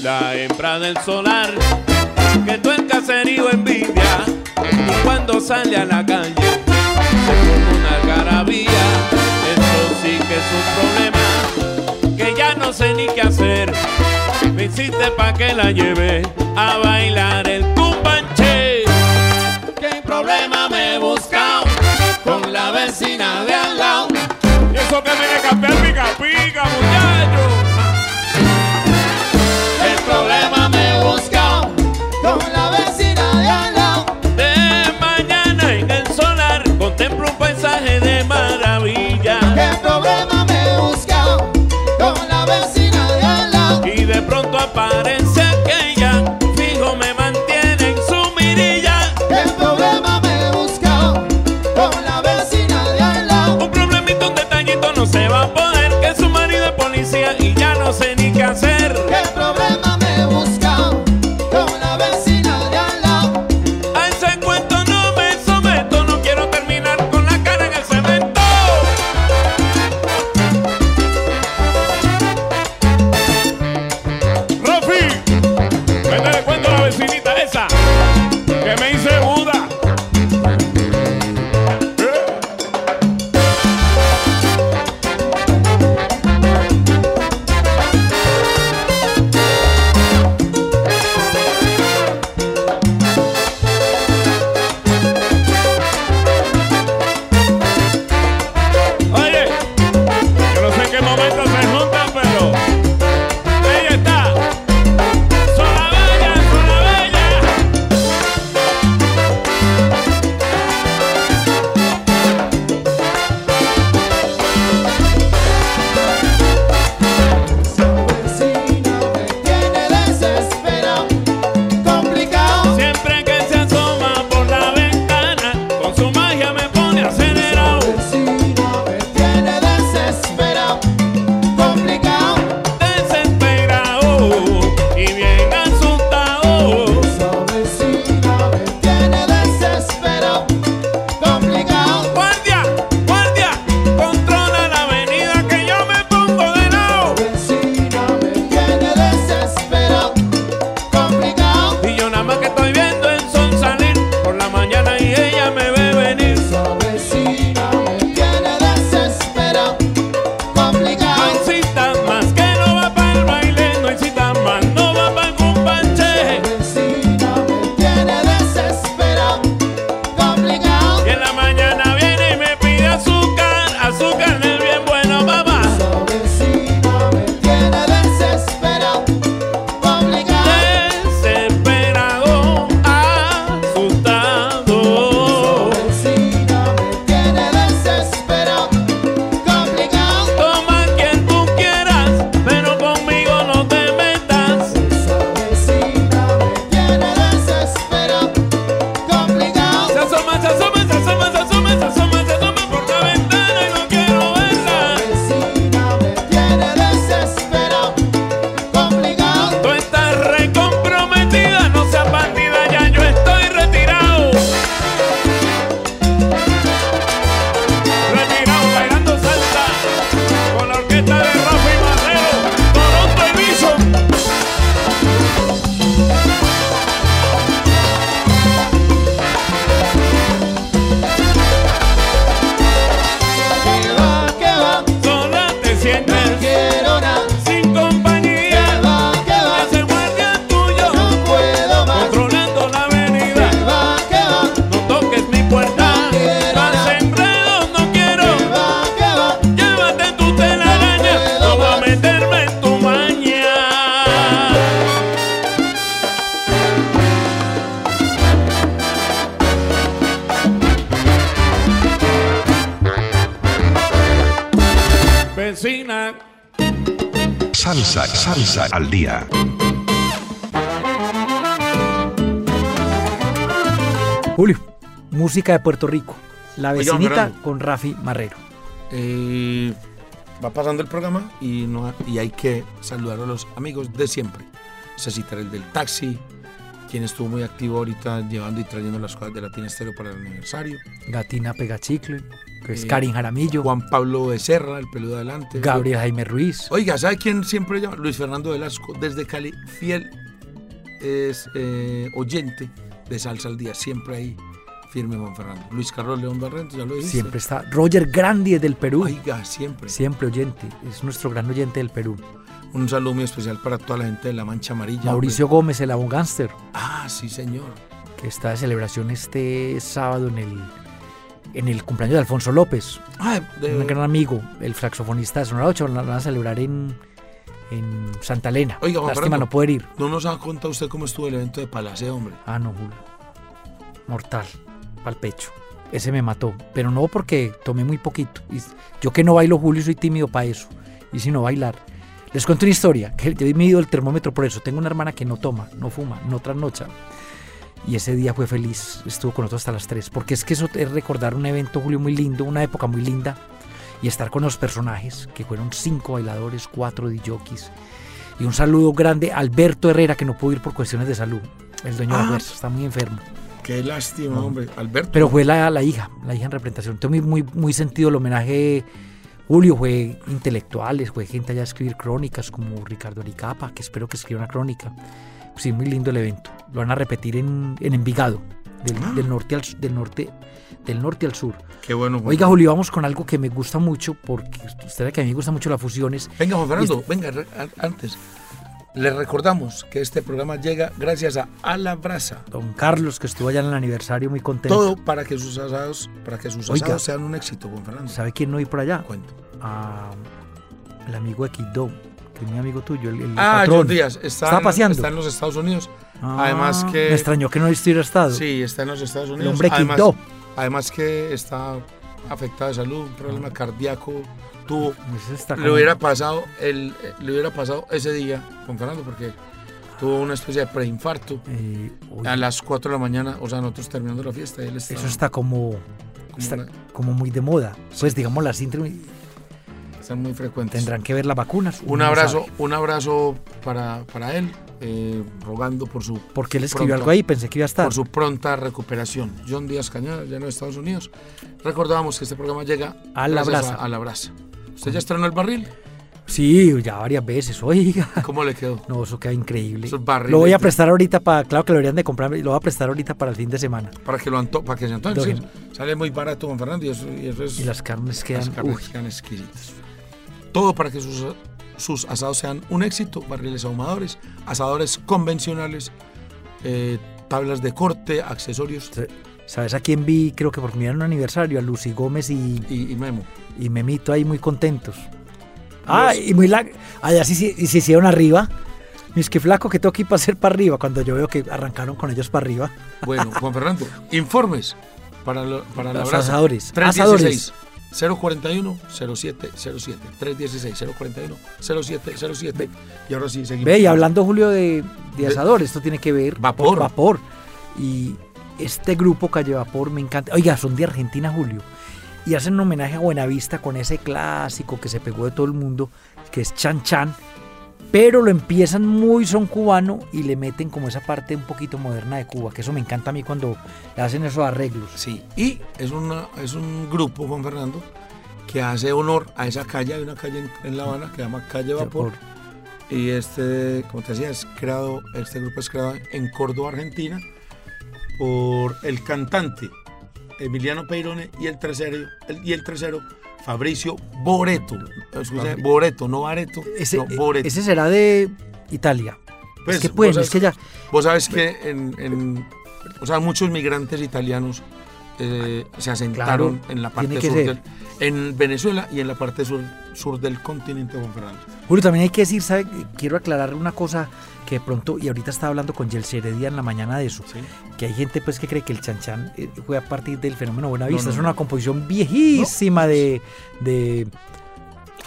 La hembra del solar que todo el caserío envidia y cuando sale a la calle se pone una algarabía. Esto sí que es un problema que ya no sé ni qué hacer. Me hiciste pa' que la lleve a bailar el cumbanche. ¿Qué problema me he buscado con la vecina de al lado? Y eso que me cambiar pica pica, muchacho. El problema me busca. nueva parencia que ella fijo me mantiene en su mirilla. El problema me he buscado con la vecina de al lado. Un problemito, un detallito no se va a poder, que su marido es policía y ya no sé ni qué hacer. El problema me he buscado con la vecina de al lado. A ese cuento no me someto, no quiero terminar con la cara en el cemento. Rafi, métele cuento a la vecinita esa que me hice muda. Oye, yo no sé en qué momento se juntan, pero ella está. Sonavana, Sonavana. Esa vecina me tiene desesperado, complicado. Siempre que se asoma por la ventana, con su magia me pone acelerado. Vecina me tiene desesperado, complicado. Desesperado y bien asustado. Esa vecina me tiene desesperado, complicado. Guardia, guardia, controla la avenida que yo me pongo de lado. Vecina me tiene desesperado, complicado. Y yo nada más que estoy viendo el sol salir por la mañana y ella me ve venir. Esa vecina me tiene desesperado, No complicado. incita más que no va para el baile, no incita más, no va para un panche. Vecina me tiene desesperado, complicado. Y en la mañana viene y me pide azúcar, azúcar es bien bueno, mamá. Esa vecina me tiene desesperado, complicado. Desesperado, asustado, Vecina me tiene desesperado, complicado. toma quien tú quieras, pero conmigo no te metas. Esa vecina me tiene desesperado, complicado. Se asoma, se asoma, se asoma, se asoma, se asoma, se asoma por la ventana y no quiero verla. Vecina me tiene desesperado, complicado. Tú estás recomprometida, no seas bandida, ya yo estoy retirado. Retirado, bailando salsa con la orquesta de Rafi Marrero, Toronto y Bison. Que va, que va, Sola te sientes, no quiero nada. sin compañía. Que va, que va, Ese guardia tuyo no puedo más. Controlando la avenida. Que va, que va, No toques mi puerta. No quiero nada. Más enredos no quiero. que va, que va. Llévate tu telaraña. No puedo No voy a más. meterme en tu maña. Vecina. Salsa, salsa al día. Julio, música de Puerto Rico. La Oiga, don vecinita Gerardo. con Rafi Marrero. Eh, va pasando el programa y, no, y hay que saludar a los amigos de siempre. Cecitar el del taxi, quien estuvo muy activo ahorita llevando y trayendo las cosas de Latina Stereo para el aniversario. Gatina Pegachicle, que es Eh, Karin Jaramillo, Juan Pablo Becerra, el peludo adelante. Gabriel Jaime Ruiz. Oiga, ¿sabe quién siempre llama? Luis Fernando Velasco, desde Cali, fiel es eh, oyente de Salsa al Día, siempre ahí, firme Juan Fernando. Luis Carlos León Barrento, ya lo dijiste. Siempre está. Roger Grandi del Perú. Oiga, siempre. Siempre oyente. Es nuestro gran oyente del Perú. Un saludo muy especial para toda la gente de La Mancha Amarilla. Mauricio hombre. Gómez, el Abogánster, Ah, sí, señor. que está de celebración este sábado en el, en el cumpleaños de Alfonso López. Ah, de- Un gran amigo, el saxofonista de Sonora ocho. La van a celebrar en, en Santa Elena. Oiga, Juan Lástima Fernando, no poder ir. no nos ha contado usted cómo estuvo el evento de Palacio, hombre. Ah, no, Julio. Mortal, pa'l pecho. Ese me mató. Pero no porque tomé muy poquito. Y yo que no bailo, Julio, soy tímido para eso. Y si no bailar. Les cuento una historia, que yo he medido el termómetro por eso. Tengo una hermana que no toma, no fuma, no trasnocha. Y ese día fue feliz, estuvo con nosotros hasta las tres. Porque es que eso es recordar un evento, Julio, muy lindo, una época muy linda. Y estar con los personajes, que fueron cinco bailadores, cuatro DJokis. Y un saludo grande a Alberto Herrera, que no pudo ir por cuestiones de salud. El dueño ah, de la fuerza, está muy enfermo. Qué lástima, no. hombre, Alberto. Pero fue la, la hija, la hija en representación. Entonces, muy, muy, muy sentido el homenaje. Julio, fue intelectuales, fue gente allá a escribir crónicas, como Ricardo Aricapa, que espero que escriba una crónica. Pues sí, muy lindo el evento. Lo van a repetir en, en Envigado, del, ah. del, norte al, del, norte, del norte al sur. Qué bueno, bueno. Oiga, Julio, vamos con algo que me gusta mucho, porque usted sabe que a mí me gustan mucho las fusiones. Venga, Juan Fernando, este... venga, antes. Les recordamos que este programa llega gracias a A la Brasa. Don Carlos, que estuvo allá en el aniversario, muy contento. Todo para que sus asados, para que sus Oiga, asados sean un éxito, Juan Fernando. ¿Sabe quién no ir por allá? Cuento. Ah, el amigo Equidó, que es mi amigo tuyo, el, el ah, patrón. Ah, John Díaz. Está, ¿Está en, paseando? Está en los Estados Unidos. Ah, además que... Me extrañó que no estuviera estado. Sí, está en los Estados Unidos. El hombre además, además que está afectado de salud, un problema ah. cardíaco. Tuvo, le hubiera pasado el, le hubiera pasado ese día con Fernando porque tuvo una especie de preinfarto eh, a las cuatro de la mañana, o sea, nosotros terminando la fiesta. Él estaba, eso está como como, está una, como muy de moda, pues sí. Digamos las síntomas están muy frecuentes. Tendrán que ver las vacunas. Un abrazo, sabe. un abrazo para, para él, eh, rogando por su... Porque él escribió pronta, algo ahí, pensé que iba a estar. Por su pronta recuperación. John Díaz Cañada, ya en los Estados Unidos. Recordábamos que este programa llega a la brasa. A, a la brasa. ¿Usted ya estrenó el barril? Sí, ya varias veces, oiga. ¿Cómo le quedó? No, eso queda increíble. Eso es lo voy a prestar ahorita para, claro que lo deberían de comprar, lo voy a prestar ahorita para el fin de semana. Para que, lo anto, para que se antoje, sí, sale muy barato, Juan Fernando, y eso, y eso es... Y las carnes quedan... Las carnes quedan exquisitas. Todo para que sus, sus asados sean un éxito, barriles ahumadores, asadores convencionales, eh, tablas de corte, accesorios... Sí. ¿Sabes a quién vi? Creo que por mi aniversario, a Lucy Gómez y, y, y Memo. Y Memito ahí muy contentos. Ah, Dios. Y muy lag... Allá sí se sí, sí hicieron arriba. Mis que flaco que tengo que ir para hacer para arriba, cuando yo veo que arrancaron con ellos para arriba. Bueno, Juan Fernando, informes para, lo, para los la asadores. tres uno seis, cero cuatro uno, cero siete cero siete. tres uno seis, cero cuatro uno, cero siete cero siete. Y ahora sí, seguimos. Ve, y hablando, Julio, de, de asador, esto tiene que ver... Vapor. Vapor. Y... Este grupo Calle Vapor me encanta. Oiga, son de Argentina, Julio. Y hacen un homenaje a Buenavista con ese clásico que se pegó de todo el mundo, que es Chan Chan. Pero lo empiezan muy son cubano y le meten como esa parte un poquito moderna de Cuba, que eso me encanta a mí cuando le hacen esos arreglos. Sí, y es, una, es un grupo, Juan Fernando, que hace honor a esa calle. Hay una calle en, en La Habana que se llama Calle Vapor. Y este, como te decía, es creado, este grupo es creado en Córdoba, Argentina, por el cantante Emiliano Peirone y el tercero, el, y el tercero Fabricio Boreto. Escucha, Boreto, no Bareto, ese, no, Boreto. Ese será de Italia. Pues, es que pueden, sabes, es que ya... Vos sabes que en, en, o sea, muchos migrantes italianos eh, se asentaron, claro, en la parte sur, del, en Venezuela y en la parte sur, sur del continente, Juan Fernando. Julio, también hay que decir, ¿sabe? Quiero aclarar una cosa... que de pronto, y ahorita estaba hablando con Yelsy Heredia en la mañana de eso, ¿sí? Que hay gente pues que cree que el chanchán fue a partir del fenómeno Buenavista, no, no, es una no. composición viejísima no. de, de,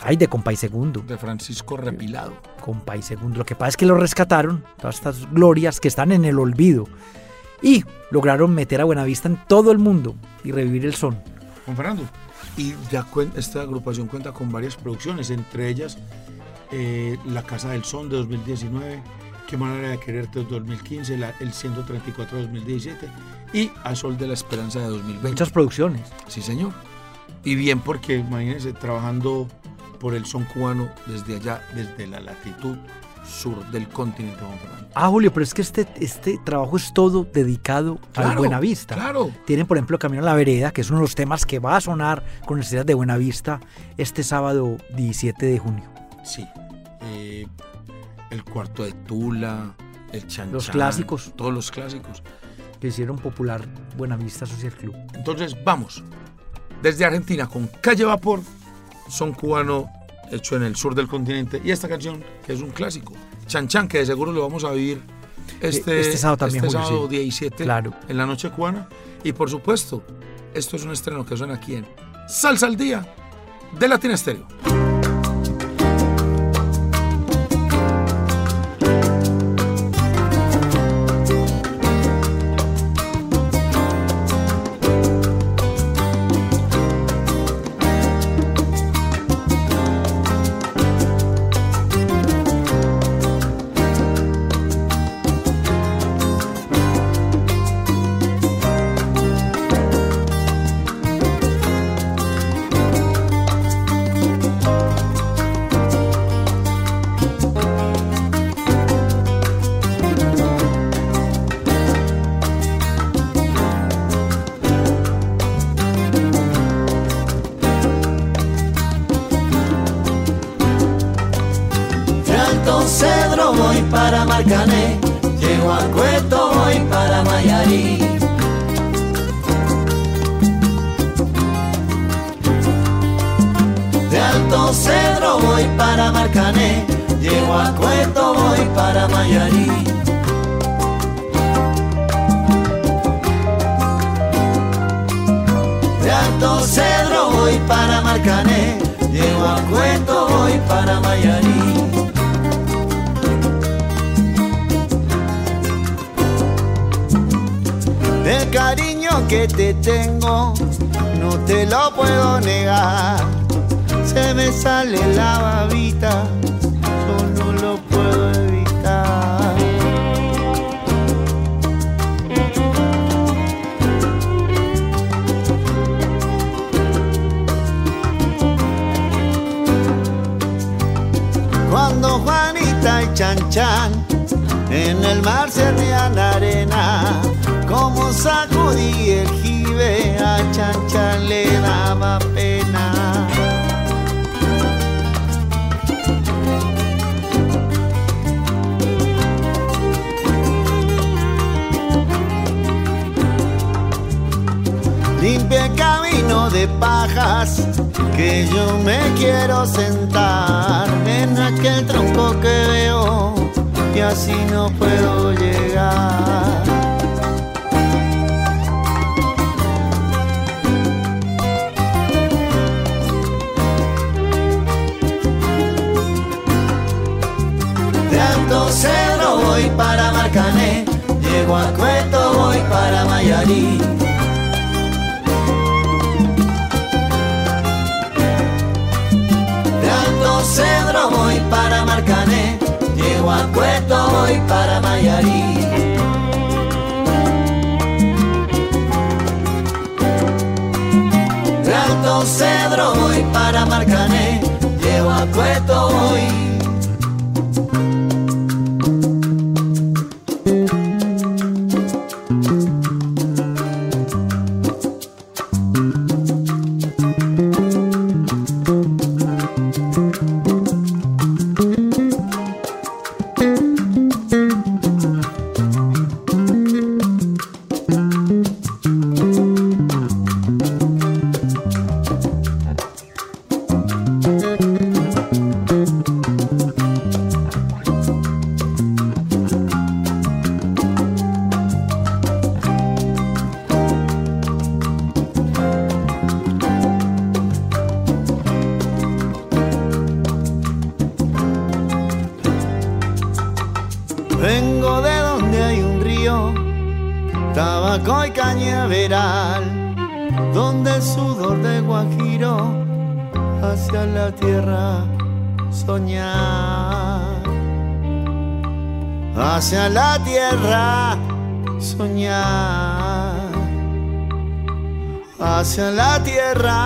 ay, de Compay Segundo. De Francisco Repilado. Compay Segundo, lo que pasa es que lo rescataron, todas estas glorias que están en el olvido, y lograron meter a Buenavista en todo el mundo y revivir el son. Juan Fernando, y ya cuenta, esta agrupación cuenta con varias producciones, entre ellas eh, La Casa del Son de dos mil diecinueve, Qué manera de quererte dos mil quince, la, el ciento treinta y cuatro de dos mil diecisiete y A Sol de la Esperanza de dos mil veinte. Muchas producciones. Sí, señor. Y bien, porque imagínense, trabajando por el son cubano desde allá, desde la latitud sur del continente. Ah, Julio, pero es que este, este trabajo es todo dedicado, claro, al Buenavista. Claro. Tienen, por ejemplo, Camino a la Vereda, que es uno de los temas que va a sonar con necesidad de Buenavista este sábado diecisiete de junio. Sí. Eh... El Cuarto de Tula, el Chan, los clásicos, todos los clásicos que hicieron popular Buenavista Social Club. Entonces vamos desde Argentina con Calle Vapor, son cubano hecho en el sur del continente, y esta canción que es un clásico, Chan Chan, que de seguro lo vamos a vivir este, este sábado también, este Julio, sábado sí. diecisiete, claro, en la noche cubana. Y por supuesto, esto es un estreno que suena aquí en Salsa al Día de Latina Stereo. Alto Cedro voy para Marcané, llego a Cueto voy para Mayarí. De Alto Cedro voy para Marcané, llego a Cueto voy para Mayarí. De Alto Cedro voy para Marcané, llego a Cueto voy para Mayarí. El cariño que te tengo no te lo puedo negar, se me sale la babita, yo no lo puedo evitar. Cuando Juanita y Chan Chan en el mar se rían la arena, como sacudí el jibe, a Chan Chan le daba pena. Limpia camino de pajas, que yo me quiero sentar en aquel tronco que veo, y así no puedo llegar. De Alto Cedro voy para Marcané, llego a Cueto voy para Mayarí. De Alto Cedro voy para Marcané, llego a Cueto voy para Mayarí. De Alto Cedro voy para Marcané, llego a Cueto voy. Hacia la tierra soñar, hacia la tierra.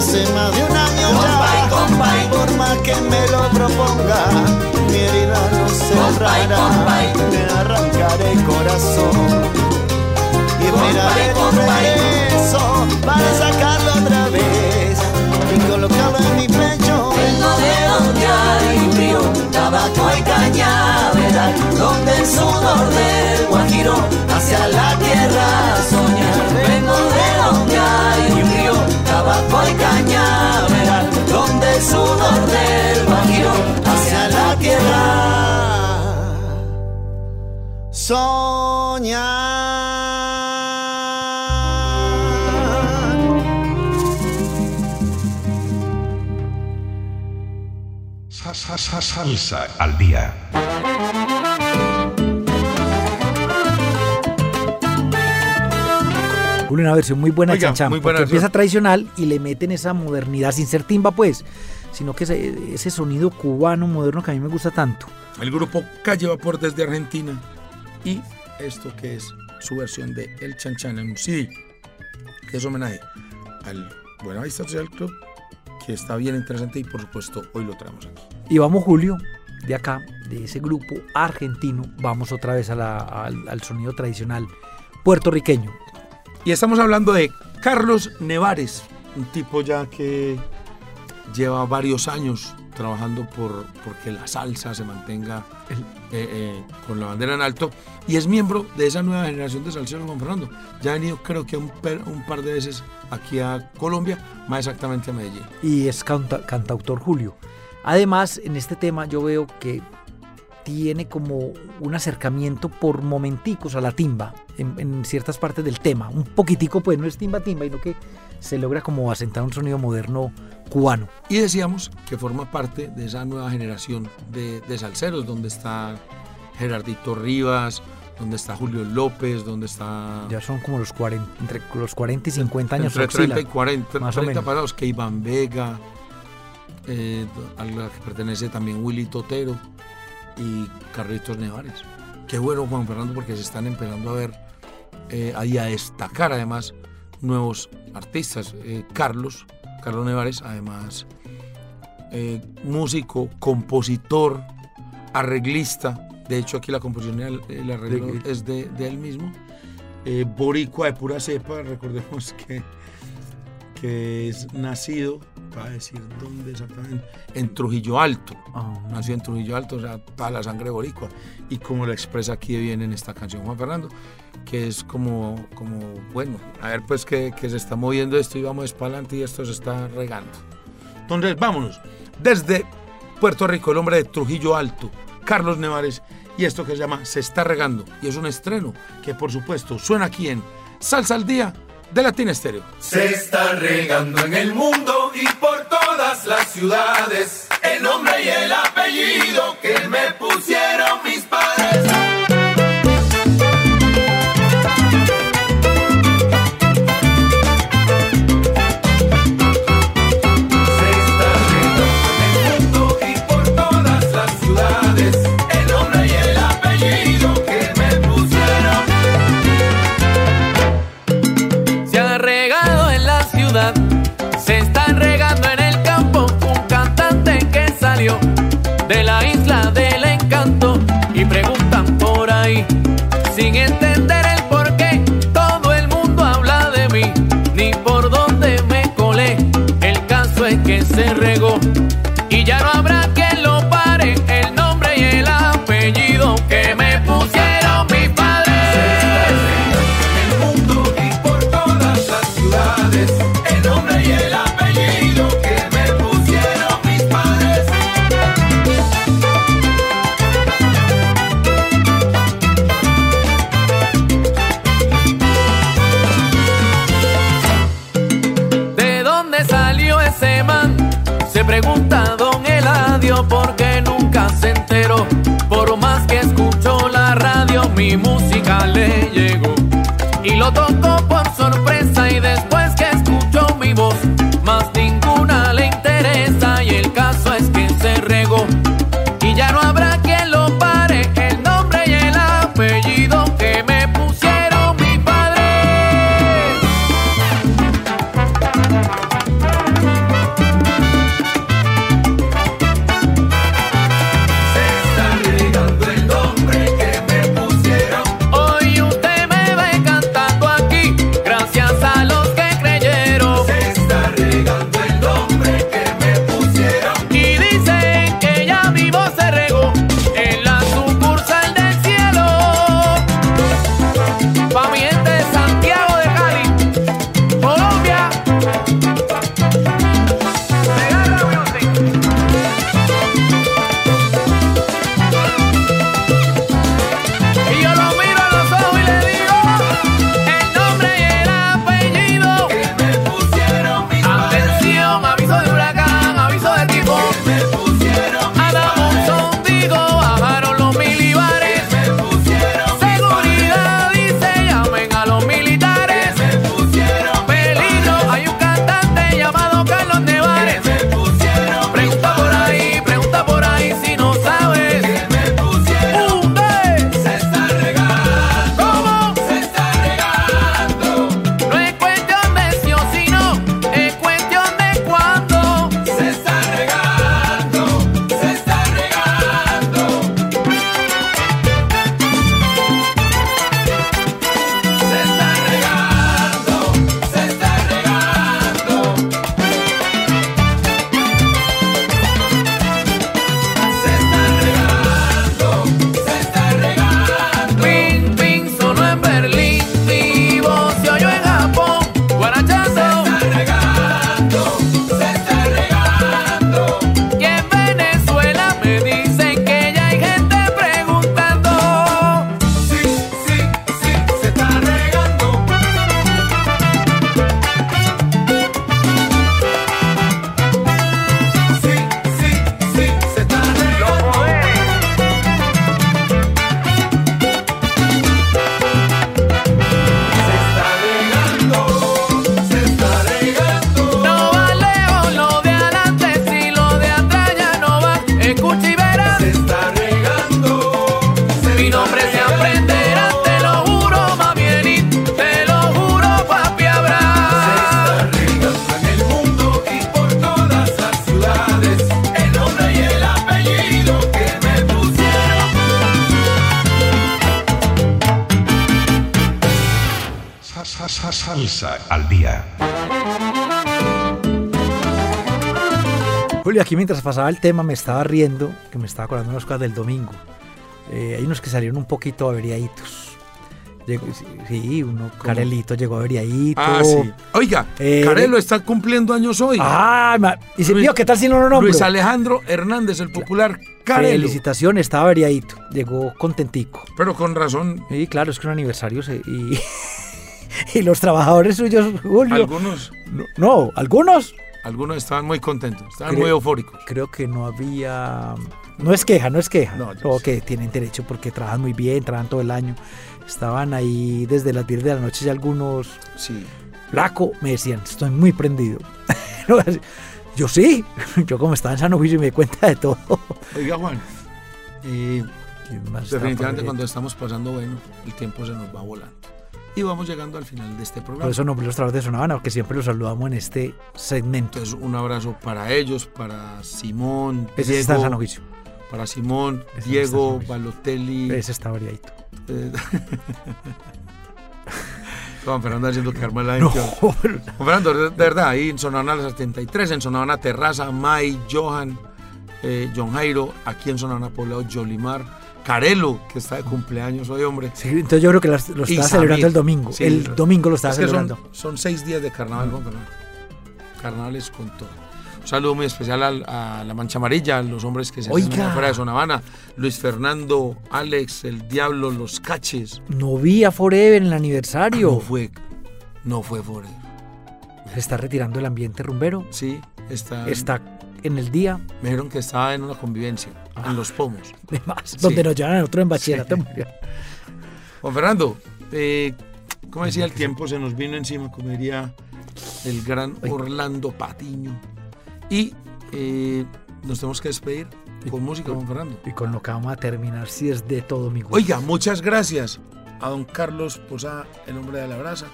Hace más de un año ya, compay, compay. Por más que me lo proponga, mi herida no cerrará. Me arrancaré el corazón y esperaré tu regreso para sacarlo otra vez y colocarlo en mi pecho. Vengo de donde hay un río, tabaco y cañaveral, donde el sudor del Guajiro hacia la tierra soñar. Vengo de donde hay un río, tabaco y cañaveral, donde el sudor del Guajiro hacia la tierra soñar. Salsa al día. descubren una versión muy buena de Chanchan, porque versión. Empieza tradicional y le meten esa modernidad, sin ser timba pues, sino que ese, ese sonido cubano moderno que a mí me gusta tanto. El grupo Calle Vapor desde Argentina, y esto que es su versión de El Chanchan en un C D, que es homenaje al Buenavista Social Club, que está bien interesante y por supuesto hoy lo traemos aquí. Y vamos, Julio, de acá, de ese grupo argentino, vamos otra vez a la, a, al sonido tradicional puertorriqueño. Y estamos hablando de Carlos Nevares, un tipo ya que lleva varios años trabajando por porque la salsa se mantenga eh, eh, con la bandera en alto, y es miembro de esa nueva generación de salseros, Juan Fernando. Ya ha venido creo que un, per, un par de veces aquí a Colombia, más exactamente a Medellín. Y es canta, cantautor, Julio. Además, en este tema yo veo que tiene como un acercamiento por momenticos a la timba, en, en ciertas partes del tema. Un poquitico, pues no es timba timba, sino que se logra como asentar un sonido moderno cubano. Y decíamos que forma parte de esa nueva generación de, de salseros, donde está Gerardito Rivas, donde está Julio López, donde está... Ya son como los cuarenta, entre los cuarenta y cincuenta años. Entre treinta y cuarenta, más treinta parados, que Iván Vega... Eh, a la que pertenece también Willy Totero y Carlitos Nevares. Qué bueno, Juan Fernando, porque se están empezando a ver eh, ahí a destacar además nuevos artistas. eh, Carlos, Carlos Nevares, además eh, músico, compositor, arreglista. De hecho aquí la composición y el, el arreglo de, es de, de él mismo. eh, boricua de pura cepa, recordemos que que es nacido, para decir dónde exactamente, en Trujillo Alto. Oh. Nació en Trujillo Alto, o sea, toda la sangre boricua. Y como lo expresa aquí bien en esta canción Juan Fernando, que es como, como bueno, a ver pues que, que se está moviendo esto y vamos para adelante y esto se está regando. Entonces, vámonos. Desde Puerto Rico, el hombre de Trujillo Alto, Carlos Nevares, y esto que se llama Se Está Regando. Y es un estreno que, por supuesto, suena aquí en Salsa al Día, de Latina Stereo. Se está regando en el mundo y por todas las ciudades el nombre y el apellido que me pusieron mis padres. Se están regando en el campo un cantante que salió de la isla del encanto, y preguntan por ahí sin entender el porqué. Todo el mundo habla de mí, ni por dónde me colé. El caso es que se regó y ya no habrá quien lo pare. El nombre y el apellido que me pusieron mis padres. Se está regando en el mundo y por todas las ciudades. Y el apellido que me pusieron mis padres. ¿De dónde salió ese man? Se pregunta don Eladio, porque nunca se enteró. Por más que escuchó la radio, mi música le llegó y lo tocó por sorpresa, y después que escuchó mi voz, más ninguna le interesa, y el caso es que se regó y ya no habrá quien lo pare. El nombre y el apellido que me pusieron mis padres. Salsa al día. Julio, aquí mientras pasaba el tema me estaba riendo, que me estaba acordando unas cosas del domingo. Eh, hay unos que salieron un poquito averiaditos. Llegó, sí, uno, Carelito llegó averiadito. Ah, sí. Oiga, eh, Carelo está cumpliendo años hoy. Ah, y se vio, ¿qué tal si no lo nombro? Luis Alejandro Hernández, el popular Carelo. Felicitaciones, estaba averiadito. Llegó contentico. Pero con razón. Sí, claro, es que un aniversario se, y, y los trabajadores suyos, Julio. Algunos. No, no, algunos. Algunos estaban muy contentos, estaban creo, muy eufóricos. Creo que no había... No es queja, no es queja. No, o que tienen derecho porque trabajan muy bien, trabajan todo el año. Estaban ahí desde las diez de la noche y algunos... Sí. Flaco, me decían, estoy muy prendido. Yo sí, yo como estaba en San Luis y me di cuenta de todo. Oiga, Juan, eh, definitivamente cuando estamos pasando bueno, el tiempo se nos va volando. Y vamos llegando al final de este programa. Por eso nombré los trabajos de Sonavana, porque siempre los saludamos en este segmento. Entonces, un abrazo para ellos, para Simón, ese Diego... está en San Oficio. Para Simón, ese Diego, Balotelli... Ese está variadito. Eh... Juan Fernando haciendo que arma la gente. No, pero... Juan Fernando, de verdad, ahí en Sonavana las setenta y tres, en Sonavana Terraza, May, Johan, eh, John Jairo, aquí en Sonavana Poblado, Yolimar, Carelo, que está de cumpleaños hoy, hombre. Sí, entonces yo creo que lo está celebrando el domingo. Sí, el domingo lo está es celebrando. Son, son seis días de carnaval, con Fernando. Carnavales con todo. Un saludo muy especial a, a la Mancha Amarilla, a los hombres que se hacen afuera de Sonavana. Luis Fernando, Alex, El Diablo, Los Caches. No vi a Forever en el aniversario. No fue, no fue Forever. Se está retirando el ambiente rumbero. Sí, está... está en el día. Me dijeron que estaba en una convivencia, ah, en Los Pomos. Más, donde sí. Nos llevan a nosotros en bachillerato. Sí. Juan Fernando, eh, como decía, el tiempo se nos vino encima, como diría el gran Orlando Patiño. Y eh, nos tenemos que despedir con música, Juan Fernando. Y con lo que vamos a terminar, si es de todo mi gusto. Oiga, muchas gracias a don Carlos Posada, el hombre de la brasa.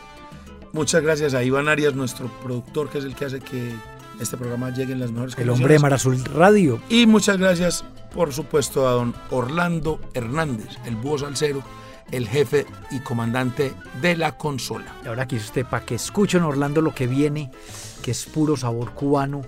Muchas gracias a Iván Arias, nuestro productor, que es el que hace que... este programa llegue en las mejores condiciones. El hombre de Mar Azul Radio. Y muchas gracias, por supuesto, a don Orlando Hernández, el búho salsero, el jefe y comandante de la consola. Y ahora aquí es usted para que escuchen, Orlando, lo que viene, que es puro sabor cubano.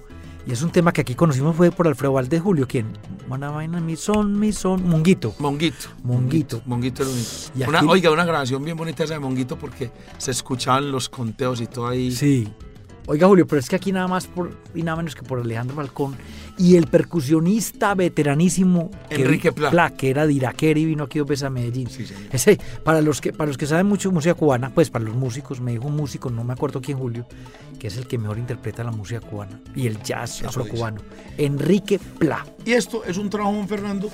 Y es un tema que aquí conocimos fue por Alfredo Valdés, Julio, ¿quién? Una vaina, mi son, mi son, Monguito. Monguito. Monguito. Monguito es lo mismo. Una, oiga, una grabación bien bonita esa de Monguito porque se escuchaban los conteos y todo ahí. Sí. Oiga, Julio, pero es que aquí nada más por, y nada menos que por Alejandro Falcón y el percusionista veteranísimo Enrique Pla. Pla, que era de Iraquere y vino aquí dos veces a Medellín. Sí, sí. Ese, para, los que, para los que saben mucho de música cubana, pues para los músicos, me dijo un músico, no me acuerdo quién, Julio, que es el que mejor interpreta la música cubana y el jazz afrocubano. Enrique Pla. Y esto es un trabajo, Fernando,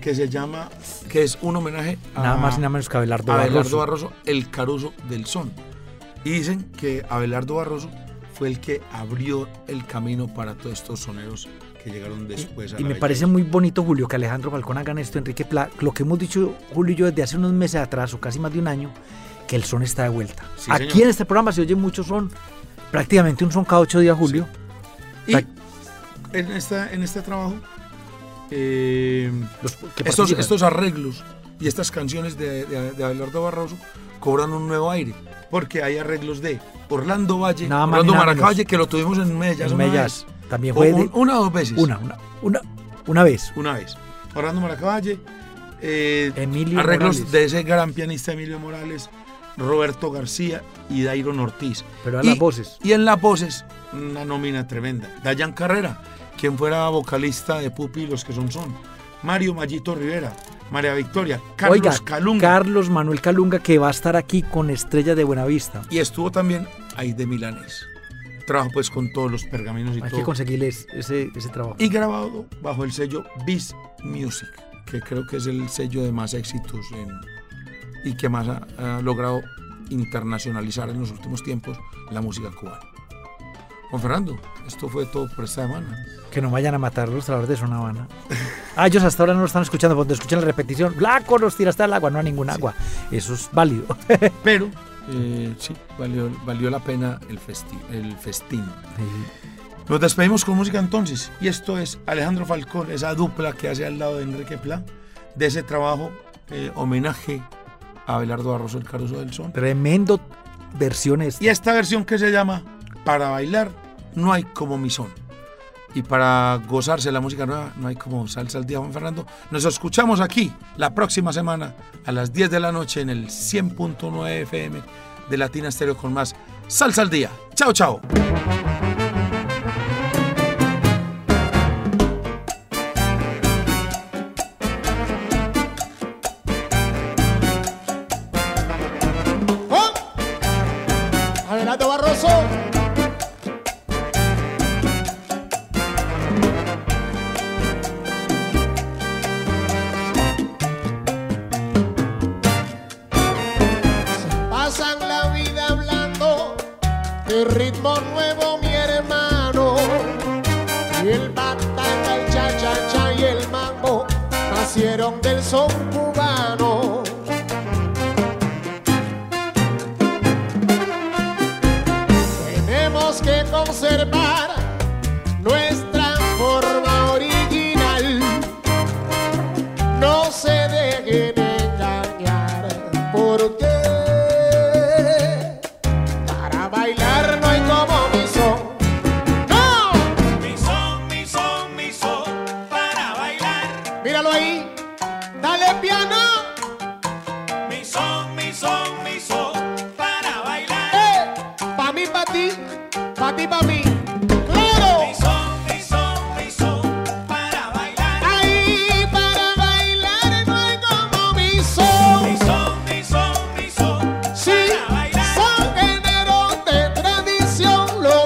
que se llama, que es un homenaje a... Nada más y nada menos que a Abelardo Barroso. Abelardo Barroso, el Caruso del Son. Y dicen que Abelardo Barroso fue el que abrió el camino para todos estos soneros que llegaron después. Y, a la y me belleza. Parece muy bonito, Julio, que Alejandro Falcón hagan esto, Enrique Pla. Lo que hemos dicho, Julio y yo, desde hace unos meses atrás, o casi más de un año, que el son está de vuelta. Sí, aquí señor. En este programa se oye mucho son, prácticamente un son cada ocho días, Julio. Sí. Y Pract- en, esta, en este trabajo, eh, Los, estos, estos arreglos y estas canciones de, de, de Abelardo Barroso cobran un nuevo aire. Porque hay arreglos de Orlando Valle, nada Orlando Maracalle, que lo tuvimos en Mellas. En Mellas, también fue. O un, de... Una o dos veces. Una, una, una, una vez. Una vez. Orlando Maracalle, eh, Emilio arreglos Morales. De ese gran pianista Emilio Morales, Roberto García y Dairon Ortiz. Pero en y, las voces. Y en las voces, una nómina tremenda. Dayan Carrera, quien fuera vocalista de Pupi y Los Que Son Son. Mario Mallito Rivera. María Victoria, Carlos Oiga, Calunga. Carlos Manuel Calunga, que va a estar aquí con Estrella de Buenavista. Y estuvo también ahí de Milanés. Trabajo pues con todos los pergaminos y Hay todo. Hay que conseguirles ese, ese trabajo. Y grabado bajo el sello Biz Music, que creo que es el sello de más éxitos en, y que más ha, ha logrado internacionalizar en los últimos tiempos la música cubana. Juan Fernando, esto fue todo por esta semana. Que no vayan a matar los trabajadores de Sonavana. Ah, ellos hasta ahora no lo están escuchando, cuando escuchan la repetición, Blanco nos tiraste al agua, no a ningún agua. Sí. Eso es válido. Pero, eh, sí, valió, valió la pena el, festi- el festín. Sí. Nos despedimos con música entonces. Y esto es Alejandro Falcón, esa dupla que hace al lado de Enrique Pla, de ese trabajo, eh, homenaje a Abelardo Barroso, el Caruso del Son. Tremendo versiones. Y esta versión que se llama Para bailar no hay como mi son. Y para gozarse la música nueva no hay como Salsa al Día, Juan Fernando. Nos escuchamos aquí la próxima semana a las diez de la noche en el cien punto nueve F M de Latina Stereo con más Salsa al Día. Chao, chao. Lo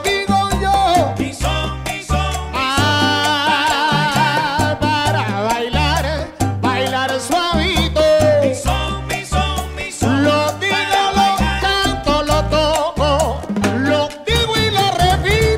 digo y lo repito.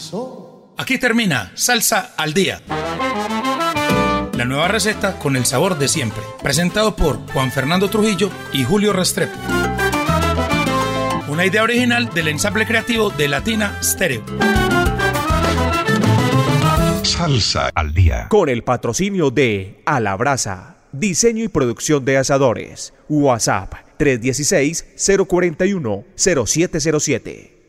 piso. Aquí termina Salsa al Día. La nueva receta con el sabor de siempre. Presentado por Juan Fernando Trujillo y Julio Restrepo. Una idea original del ensamble creativo de Latina Stereo. Salsa al Día. Con el patrocinio de A la Brasa. Diseño y producción de asadores. WhatsApp tres dieciséis cero cuarenta y uno cero siete cero siete.